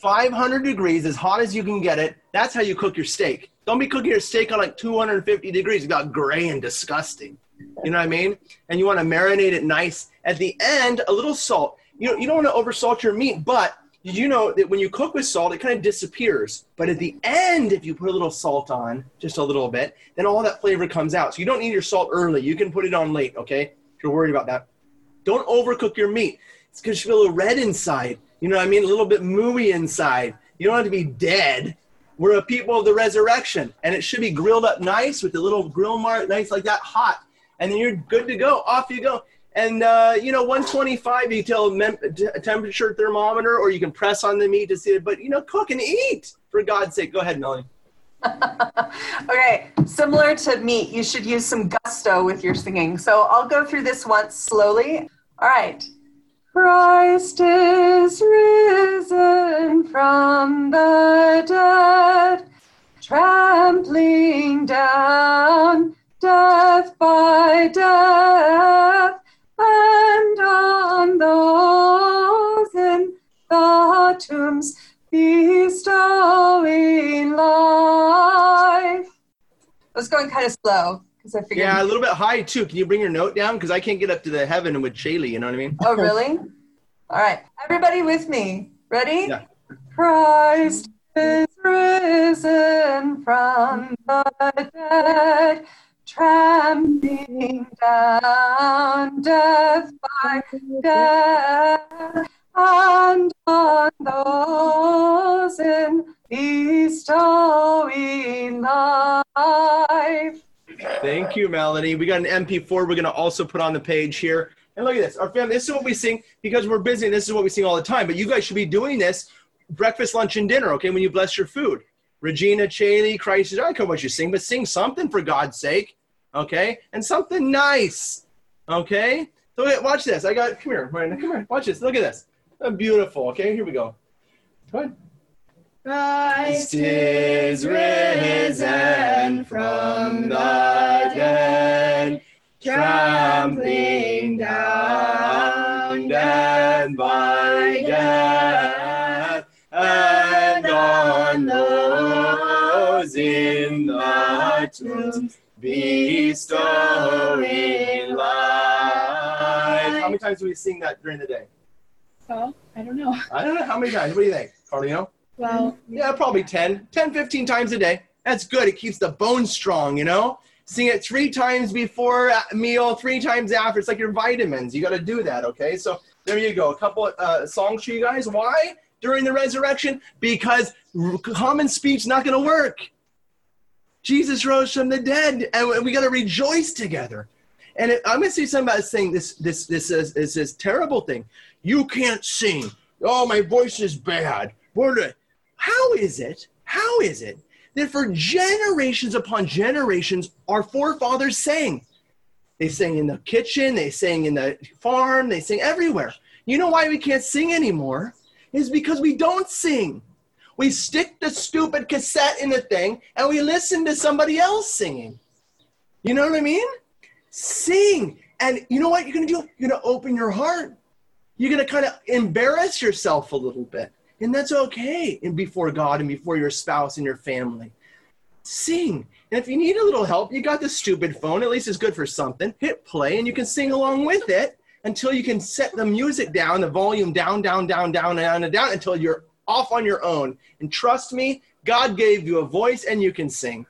five hundred degrees, as hot as you can get it. That's how you cook your steak. Don't be cooking your steak on like two hundred fifty degrees. It got gray and disgusting. You know what I mean? And you want to marinate it nice. At the end, a little salt. You know, you don't want to oversalt your meat, but did you know that when you cook with salt, it kind of disappears. But at the end, if you put a little salt on, just a little bit, then all that flavor comes out. So you don't need your salt early. You can put it on late, okay, if you're worried about that. Don't overcook your meat. It's because you feel a little red inside. You know what I mean? A little bit mooey inside. You don't have to be dead. We're a people of the resurrection, and it should be grilled up nice with a little grill mark, nice like that, hot. And then you're good to go. Off you go. And, uh, you know, one twenty-five, you tell a, mem- a temperature thermometer, or you can press on the meat to see it. But, you know, cook and eat. For God's sake. Go ahead, Melanie. Okay. Similar to meat, you should use some gusto with your singing. So I'll go through this once slowly. All right. Christ is risen from the dead, trampling down death by death, and on those in the tombs bestowing life. I was going kind of slow. I yeah, a little bit high, too. Can you bring your note down? Because I can't get up to the heaven with Caeli, you know what I mean? Oh, really? All right. Everybody with me. Ready? Yeah. Christ is risen from the dead, trampling down death by death, and on those in bestowing life. Thank you, Melanie. We got an M P four we're going to also put on the page here. And look at this. Our family, this is what we sing because we're busy, and this is what we sing all the time. But you guys should be doing this breakfast, lunch, and dinner, okay, when you bless your food. Regina Caeli, Christ is, I don't care what you sing, but sing something for God's sake, okay? And something nice, okay? So watch this. I got, come here, Miranda, come here. Watch this. Look at this. Beautiful, okay? Here we go. Go ahead. Christ is risen from the dead, trampling down death by death, and on those in the tombs bestowing life. How many times do we sing that during the day? Well, I don't know. I don't know. How many times? What do you think, Carlino? Well, yeah, probably ten, ten, fifteen times a day. That's good. It keeps the bones strong, you know? Sing it three times before a meal, three times after. It's like your vitamins. You got to do that, okay? So there you go. A couple of uh, songs for you guys. Why? During the resurrection? Because common speech not going to work. Jesus rose from the dead, and we got to rejoice together. And it, I'm going to say something about this thing, this, this, this, is, this is terrible thing. You can't sing. Oh, my voice is bad. What are they? How is it, how is it that for generations upon generations, our forefathers sang? They sang in the kitchen, they sang in the farm, they sang everywhere. You know why we can't sing anymore? Is because we don't sing. We stick the stupid cassette in the thing and we listen to somebody else singing. You know what I mean? Sing. And you know what you're going to do? You're going to open your heart. You're going to kind of embarrass yourself a little bit. And that's okay, and before God and before your spouse and your family. Sing. And if you need a little help, you got this stupid phone. At least it's good for something. Hit play, and you can sing along with it until you can set the music down, the volume down, down, down, down, down, and down until you're off on your own. And trust me, God gave you a voice, and you can sing.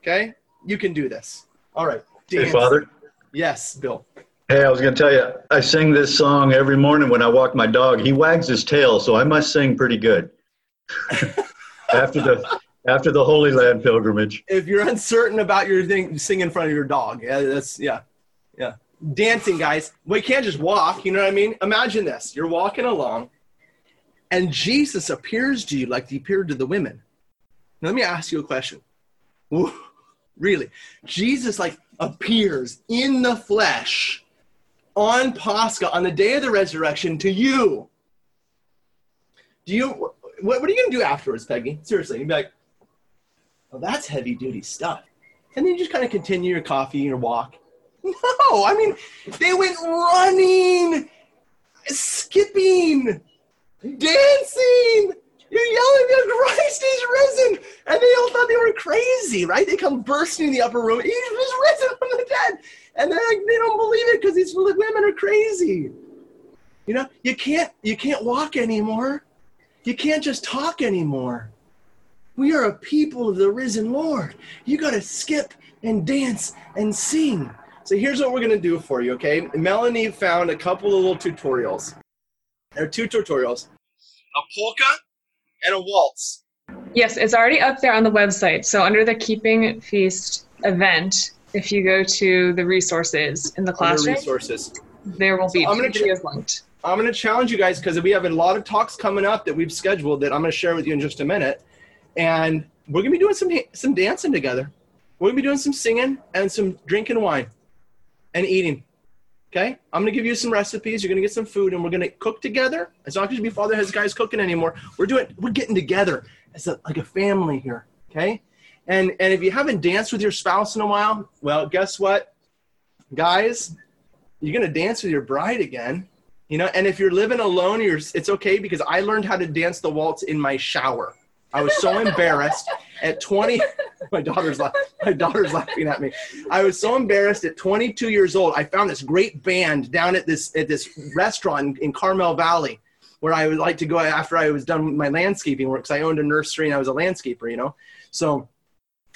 Okay? You can do this. All right. Dance. Hey, Father. Yes, Bill. Hey, I was going to tell you, I sing this song every morning when I walk my dog. He wags his tail, so I must sing pretty good after the after the Holy Land pilgrimage. If you're uncertain about your thing, sing in front of your dog. Yeah, that's yeah, yeah. Dancing, guys. We can't just walk. You know what I mean? Imagine this: you're walking along, and Jesus appears to you like he appeared to the women. Now, let me ask you a question. Ooh, really, Jesus like appears in the flesh. On Pascha, on the day of the resurrection, to you. Do you, what, what are you going to do afterwards, Peggy? Seriously, you'd be like, well, that's heavy duty stuff. And then you just kind of continue your coffee, your walk. No, I mean, they went running, skipping, dancing. You're yelling, Christ is risen. And they all thought they were crazy, right? They come bursting in the upper room. He was risen from the dead. And they're like, they don't believe it because these women are crazy. You know, you can't, you can't walk anymore. You can't just talk anymore. We are a people of the risen Lord. You got to skip and dance and sing. So here's what we're going to do for you, okay? Melanie found a couple of little tutorials. There are two tutorials. A polka and a waltz. Yes, it's already up there on the website. So under the Keeping Feast event, if you go to the resources in the classroom, the resources. there will so be videos cha- linked. I'm going to challenge you guys because we have a lot of talks coming up that we've scheduled that I'm going to share with you in just a minute. And we're going to be doing some some dancing together. We're going to be doing some singing and some drinking wine and eating. Okay? I'm going to give you some recipes. You're going to get some food, and we're going to cook together. It's not going to be Father Hezekiah's cooking anymore. We're doing we're getting together as a, like a family here. Okay? And and if you haven't danced with your spouse in a while, well, guess what? Guys, you're going to dance with your bride again. You know, and if you're living alone, you're it's okay because I learned how to dance the waltz in my shower. I was so embarrassed at twenty, my daughter's, la- my daughter's laughing at me. I was so embarrassed at twenty-two years old. I found this great band down at this, at this restaurant in Carmel Valley where I would like to go after I was done with my landscaping work. Cause I owned a nursery and I was a landscaper, you know? So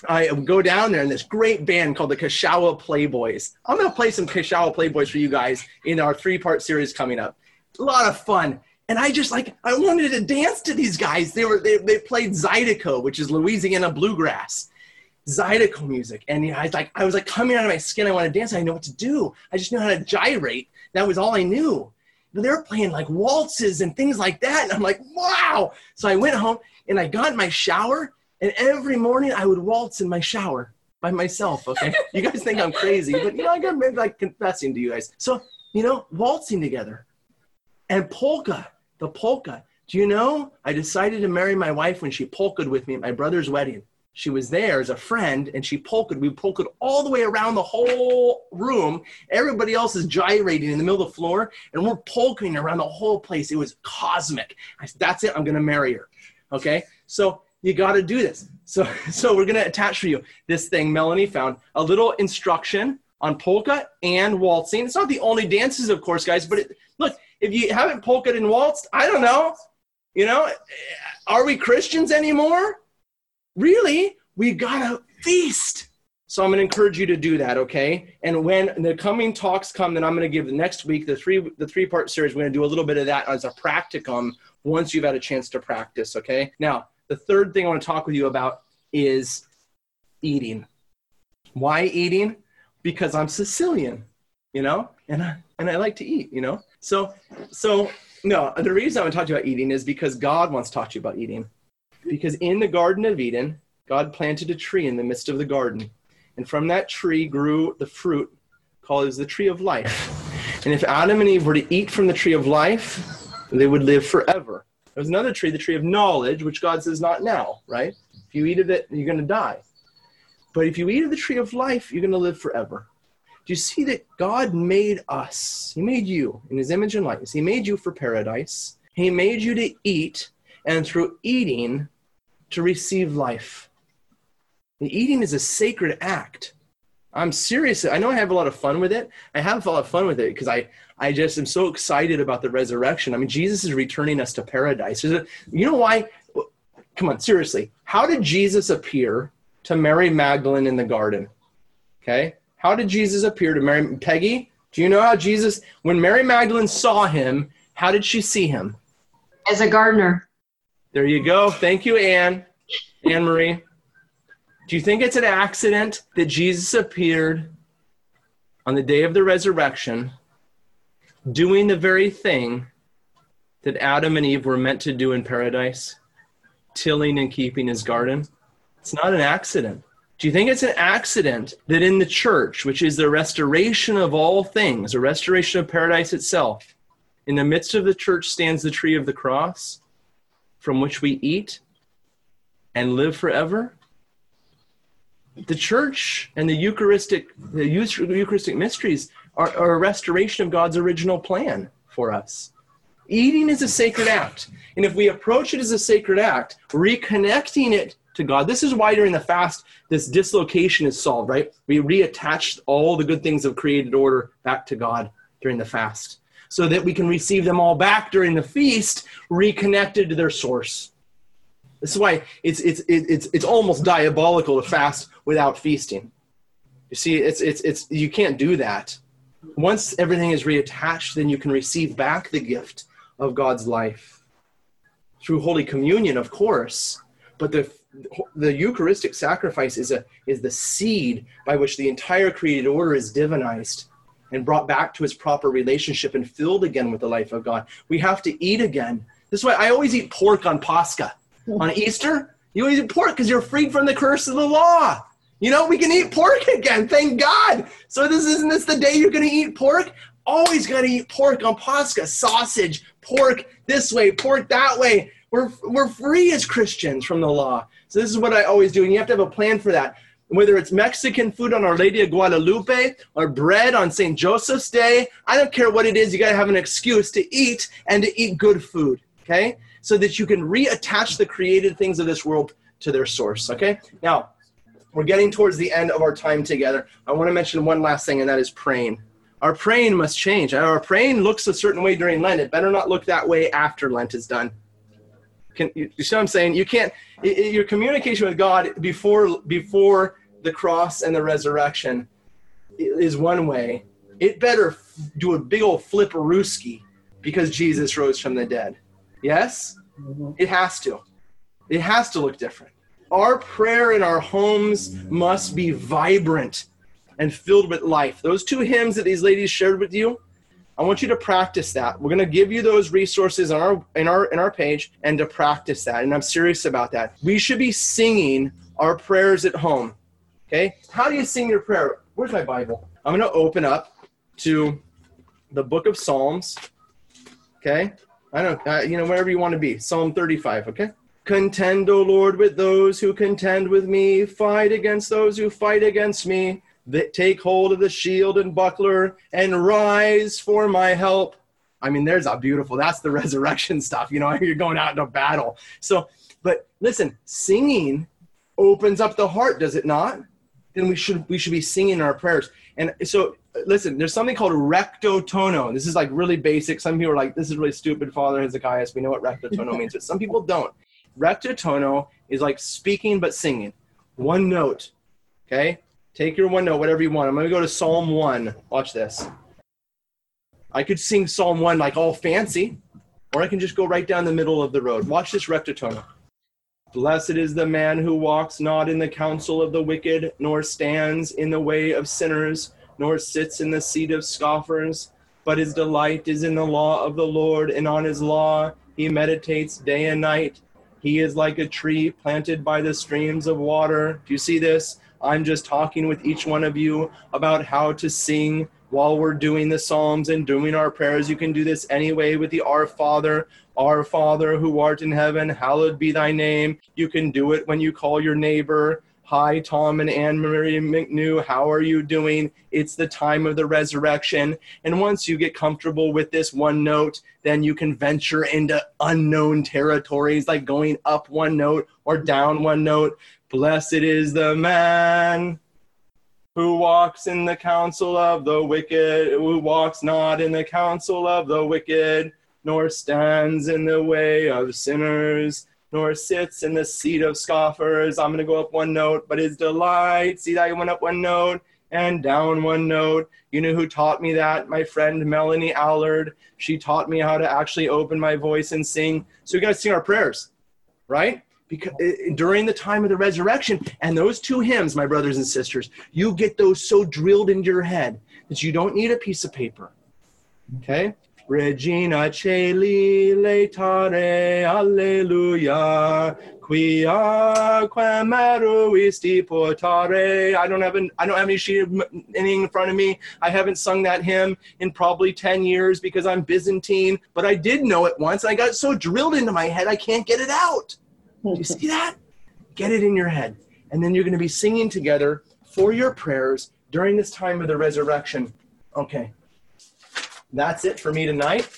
I would go down there and this great band called the Keshawa Playboys. I'm going to play some Keshawa Playboys for you guys in our three part series coming up. A lot of fun. And I just like, I wanted to dance to these guys. They were, they, they played Zydeco, which is Louisiana bluegrass, Zydeco music. And you know, I was like, I was like coming out of my skin. I want to dance. I know what to do. I just knew how to gyrate. That was all I knew. They were playing like waltzes and things like that. And I'm like, wow. So I went home and I got in my shower and every morning I would waltz in my shower by myself. Okay. You guys think I'm crazy, but you know, I got maybe like confessing to you guys. So, you know, waltzing together and polka. The polka. Do you know, I decided to marry my wife when she polka'd with me at my brother's wedding. She was there as a friend, and she polka'd. We polka'd all the way around the whole room. Everybody else is gyrating in the middle of the floor, and we're polkaing around the whole place. It was cosmic. I said, that's it. I'm going to marry her. Okay? So you got to do this. So, so we're going to attach for you this thing Melanie found, a little instruction on polka and waltzing. It's not the only dances, of course, guys, but it, look, if you haven't polka'd and waltzed, I don't know, you know, are we Christians anymore? Really? We gotta feast. So I'm gonna encourage you to do that, okay? And when the coming talks come, then I'm gonna give the next week, the three, the three-part series, we're gonna do a little bit of that as a practicum once you've had a chance to practice, okay? Now, the third thing I wanna talk with you about is eating. Why eating? Because I'm Sicilian, you know, and I, and I like to eat, you know? So, so no, the reason I want to talk to you about eating is because God wants to talk to you about eating. Because in the Garden of Eden, God planted a tree in the midst of the garden. And from that tree grew the fruit called as the tree of life. And if Adam and Eve were to eat from the tree of life, they would live forever. There was another tree, the tree of knowledge, which God says not now, right? If you eat of it, you're going to die. But if you eat of the tree of life, you're going to live forever. Do you see that God made us? He made you in his image and likeness. He made you for paradise. He made you to eat, and through eating, to receive life. The eating is a sacred act. I'm serious. I know I have a lot of fun with it. I have a lot of fun with it because I, I just am so excited about the resurrection. I mean, Jesus is returning us to paradise. You know why? Come on, seriously. How did Jesus appear to Mary Magdalene in the garden? Okay? How did Jesus appear to Mary? Peggy, do you know how Jesus, when Mary Magdalene saw him, how did she see him? As a gardener. There you go. Thank you, Anne. Anne Marie. Do you think it's an accident that Jesus appeared on the day of the resurrection doing the very thing that Adam and Eve were meant to do in paradise, tilling and keeping his garden? It's not an accident. Do you think it's an accident that in the church, which is the restoration of all things, the restoration of paradise itself, in the midst of the church stands the tree of the cross? from which we eat and live forever? The church and the Eucharistic, the Eucharistic mysteries are, are a restoration of God's original plan for us. Eating is a sacred act. And if we approach it as a sacred act, reconnecting it to God. This is why during the fast, this dislocation is solved, right? We reattach all the good things of created order back to God during the fast so that we can receive them all back during the feast, reconnected to their source. This is why it's it's it's it's almost diabolical to fast without feasting. You see, it's it's it's you can't do that. Once everything is reattached, then you can receive back the gift of God's life through Holy Communion, of course. But the the Eucharistic sacrifice is a is the seed by which the entire created order is divinized and brought back to its proper relationship and filled again with the life of God. We have to eat again. This is why I always eat pork on Pascha. On Easter, you eat pork because you're freed from the curse of the law. You know, we can eat pork again, thank God. So this isn't this the day you're going to eat pork? Always got to eat pork on Pascha. Sausage, pork this way, pork that way. We're we're free as Christians from the law. So this is what I always do, and you have to have a plan for that. Whether it's Mexican food on Our Lady of Guadalupe or bread on Saint Joseph's Day, I don't care what it is. You got to have an excuse to eat and to eat good food, okay? So that you can reattach the created things of this world to their source, okay? Now, we're getting towards the end of our time together. I want to mention one last thing, and that is praying. Our praying must change. Our praying looks a certain way during Lent. It better not look that way after Lent is done. Can, you, you see what I'm saying? You can't, it, your communication with God before before the cross and the resurrection is one way. It better do a big old flipperooski because Jesus rose from the dead. Yes? It has to. It has to look different. Our prayer in our homes must be vibrant and filled with life. Those two hymns that these ladies shared with you, I want you to practice that. We're going to give you those resources on our in our in our page and to practice that. And I'm serious about that. We should be singing our prayers at home. Okay? How do you sing your prayer? Where's my Bible? I'm going to open up to the book of Psalms. Okay? I don't, uh, you know, wherever you want to be. Psalm thirty-five, okay? Contend, O Lord, with those who contend with me. Fight against those who fight against me. That take hold of the shield and buckler and rise for my help. I mean, there's a beautiful, that's the resurrection stuff. You know, you're going out into battle. So, but listen, singing opens up the heart, does it not? Then we should we should be singing our prayers. And so, listen, there's something called recto tono. This is like really basic. Some people are like, this is really stupid, Father Hezekiah. We know what recto tono means, but some people don't. Recto tono is like speaking but singing. One note, okay? Take your one note, whatever you want. I'm going to go to Psalm one. Watch this. I could sing Psalm one like all fancy, or I can just go right down the middle of the road. Watch this recto tono. Blessed is the man who walks not in the counsel of the wicked, nor stands in the way of sinners, nor sits in the seat of scoffers, but his delight is in the law of the Lord, and on his law he meditates day and night. He is like a tree planted by the streams of water. Do you see this? I'm just talking with each one of you about how to sing while we're doing the Psalms and doing our prayers. You can do this anyway with the Our Father. Our Father who art in heaven, hallowed be thy name. You can do it when you call your neighbor. Hi, Tom and Anne Marie McNew. How are you doing? It's the time of the resurrection. And once you get comfortable with this one note, then you can venture into unknown territories, like going up one note or down one note. Blessed is the man who walks in the counsel of the wicked, who walks not in the counsel of the wicked, nor stands in the way of sinners, nor sits in the seat of scoffers. I'm going to go up one note, but his delight. See, I went up one note and down one note. You know who taught me that? My friend Melanie Allard. She taught me how to actually open my voice and sing. So we got to sing our prayers, right? Because during the time of the resurrection, and those two hymns, my brothers and sisters, you get those so drilled into your head that you don't need a piece of paper. Okay? Regina Caeli, laetare, alleluia, Qui aquam eruisti portare. I don't have an, I don't have any sheet of anything in front of me. I haven't sung that hymn in probably ten years because I'm Byzantine, but I did know it once. I got so drilled into my head, I can't get it out. Do you see that? Get it in your head. And then you're going to be singing together for your prayers during this time of the resurrection. Okay. That's it for me tonight.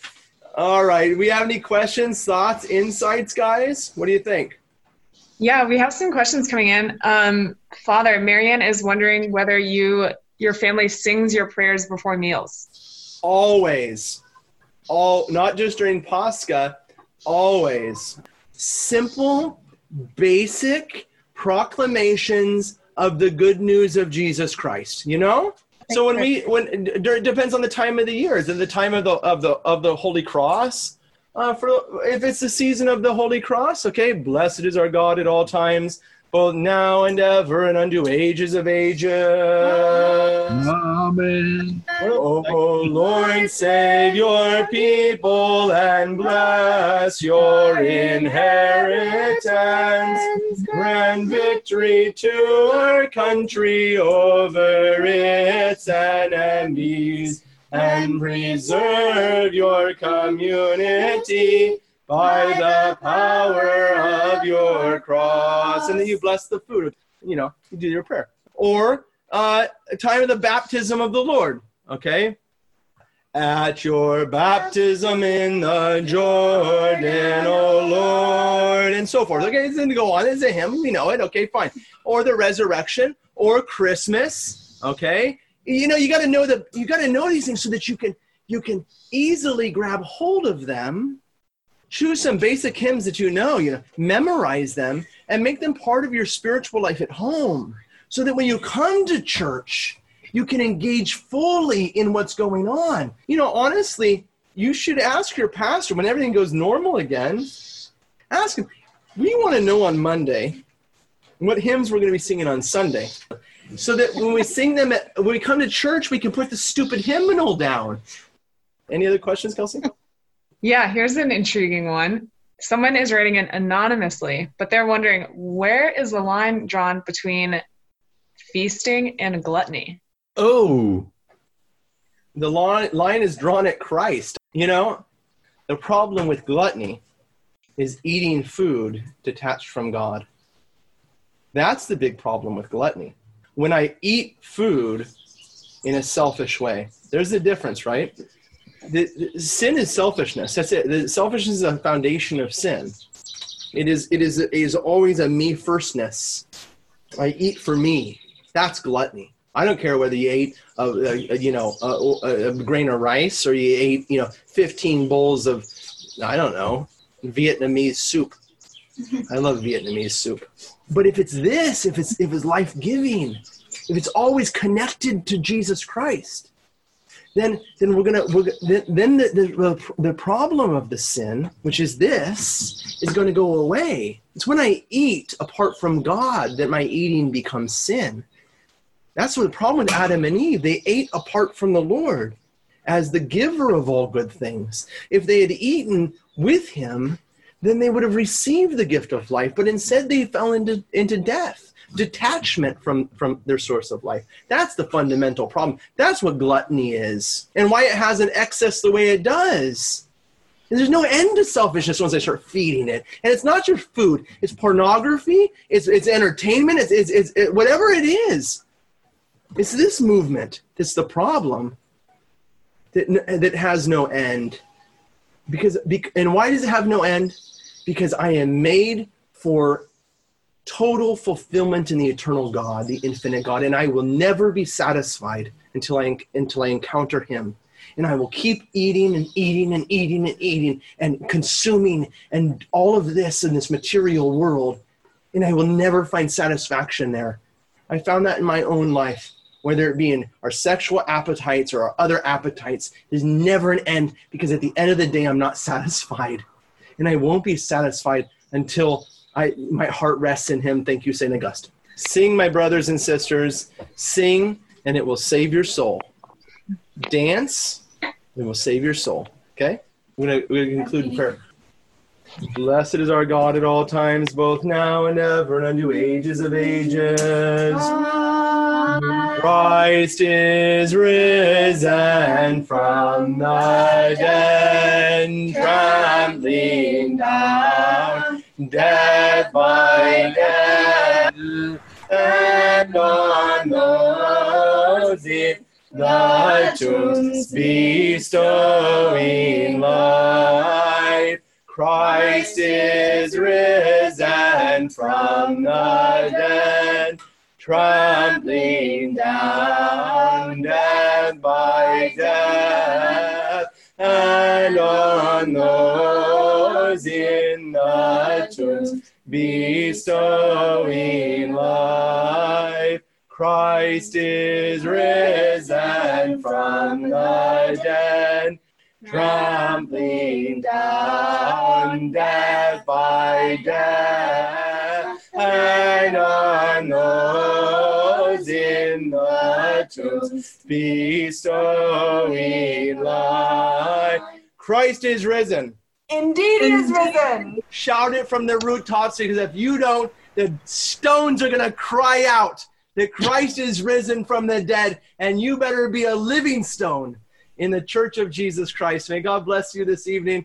All right. We have any questions, thoughts, insights, guys? What do you think? Yeah, we have some questions coming in. Um, Father, Marianne is wondering whether you, your family sings your prayers before meals. Always. All, not just during Pascha, always. Simple, basic proclamations of the good news of Jesus Christ, you know? So when we, when it depends on the time of the year. Is it the time of the of the of the Holy Cross? Uh, for if it's the season of the Holy Cross, okay. Blessed is our God at all times, both now and ever, and unto ages of ages. Amen. Oh, oh Lord, save your people and bless your inheritance. Grant victory to our country over its enemies, and preserve your community by the power of your cross. And then you bless the food, you know, you do your prayer. Or uh, time of the baptism of the Lord, okay? At your baptism in the Jordan, O Lord, and so forth. Okay, it's going to go on. It's a hymn. We know it. Okay, fine. Or the resurrection, or Christmas, okay? You know, you got to know the, you got to know these things so that you can, you can easily grab hold of them. Choose some basic hymns that you know, you know, memorize them, and make them part of your spiritual life at home so that when you come to church, you can engage fully in what's going on. You know, honestly, you should ask your pastor when everything goes normal again, ask him, we want to know on Monday what hymns we're going to be singing on Sunday. So that when we sing them, at, when we come to church, we can put the stupid hymnal down. Any other questions, Kelsey? Yeah, here's an intriguing one. Someone is writing it anonymously, but they're wondering, where is the line drawn between feasting and gluttony? Oh, the line is drawn at Christ. You know, the problem with gluttony is eating food detached from God. That's the big problem with gluttony. When I eat food in a selfish way, there's a difference, right? The, the sin is selfishness. That's it. The selfishness is a foundation of sin. It is. It is. It is always a me firstness. I eat for me. That's gluttony. I don't care whether you ate, a, a, you know, a, a grain of rice or you ate, you know, fifteen bowls of, I don't know, Vietnamese soup. I love Vietnamese soup. But if it's this, if it's if it's life-giving, if it's always connected to Jesus Christ. Then, then we're gonna. We're, then the, the the problem of the sin, which is this, is going to go away. It's when I eat apart from God that my eating becomes sin. That's what the problem with Adam and Eve. They ate apart from the Lord, as the giver of all good things. If they had eaten with Him, then they would have received the gift of life. But instead, they fell into into death. Detachment from, from their source of life. That's the fundamental problem. That's what gluttony is, and why it has an excess the way it does. And there's no end to selfishness once I start feeding it. And it's not just food. It's pornography. It's it's entertainment. It's it's, it's it, whatever it is. It's this movement that's the problem. That that has no end, because and why does it have no end? Because I am made for total fulfillment in the eternal God, the infinite God, and I will never be satisfied until I until I encounter Him. And I will keep eating and eating and eating and eating and consuming and all of this in this material world, and I will never find satisfaction there. I found that in my own life, whether it be in our sexual appetites or our other appetites, there's never an end, because at the end of the day, I'm not satisfied. And I won't be satisfied until I, my heart rests in Him. Thank you, Saint Augustine. Sing, my brothers and sisters. Sing, and it will save your soul. Dance, and it will save your soul. Okay? We're going to conclude in prayer. Blessed is our God at all times, both now and ever, and unto ages of ages. Amen. Christ is risen from the dead, trampling down death by death, and on those in the tombs bestowing life. Christ is risen from the dead, trampling down death by death, and on those in the tombs bestowing life. Christ is risen from the dead, trampling down death by death, and on those in the tombs bestowing life. Christ is risen. Indeed, Indeed. He is risen. Shout it from the rooftops, because if you don't, the stones are going to cry out that Christ is risen from the dead, and you better be a living stone in the Church of Jesus Christ. May God bless you this evening.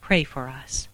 pray for us.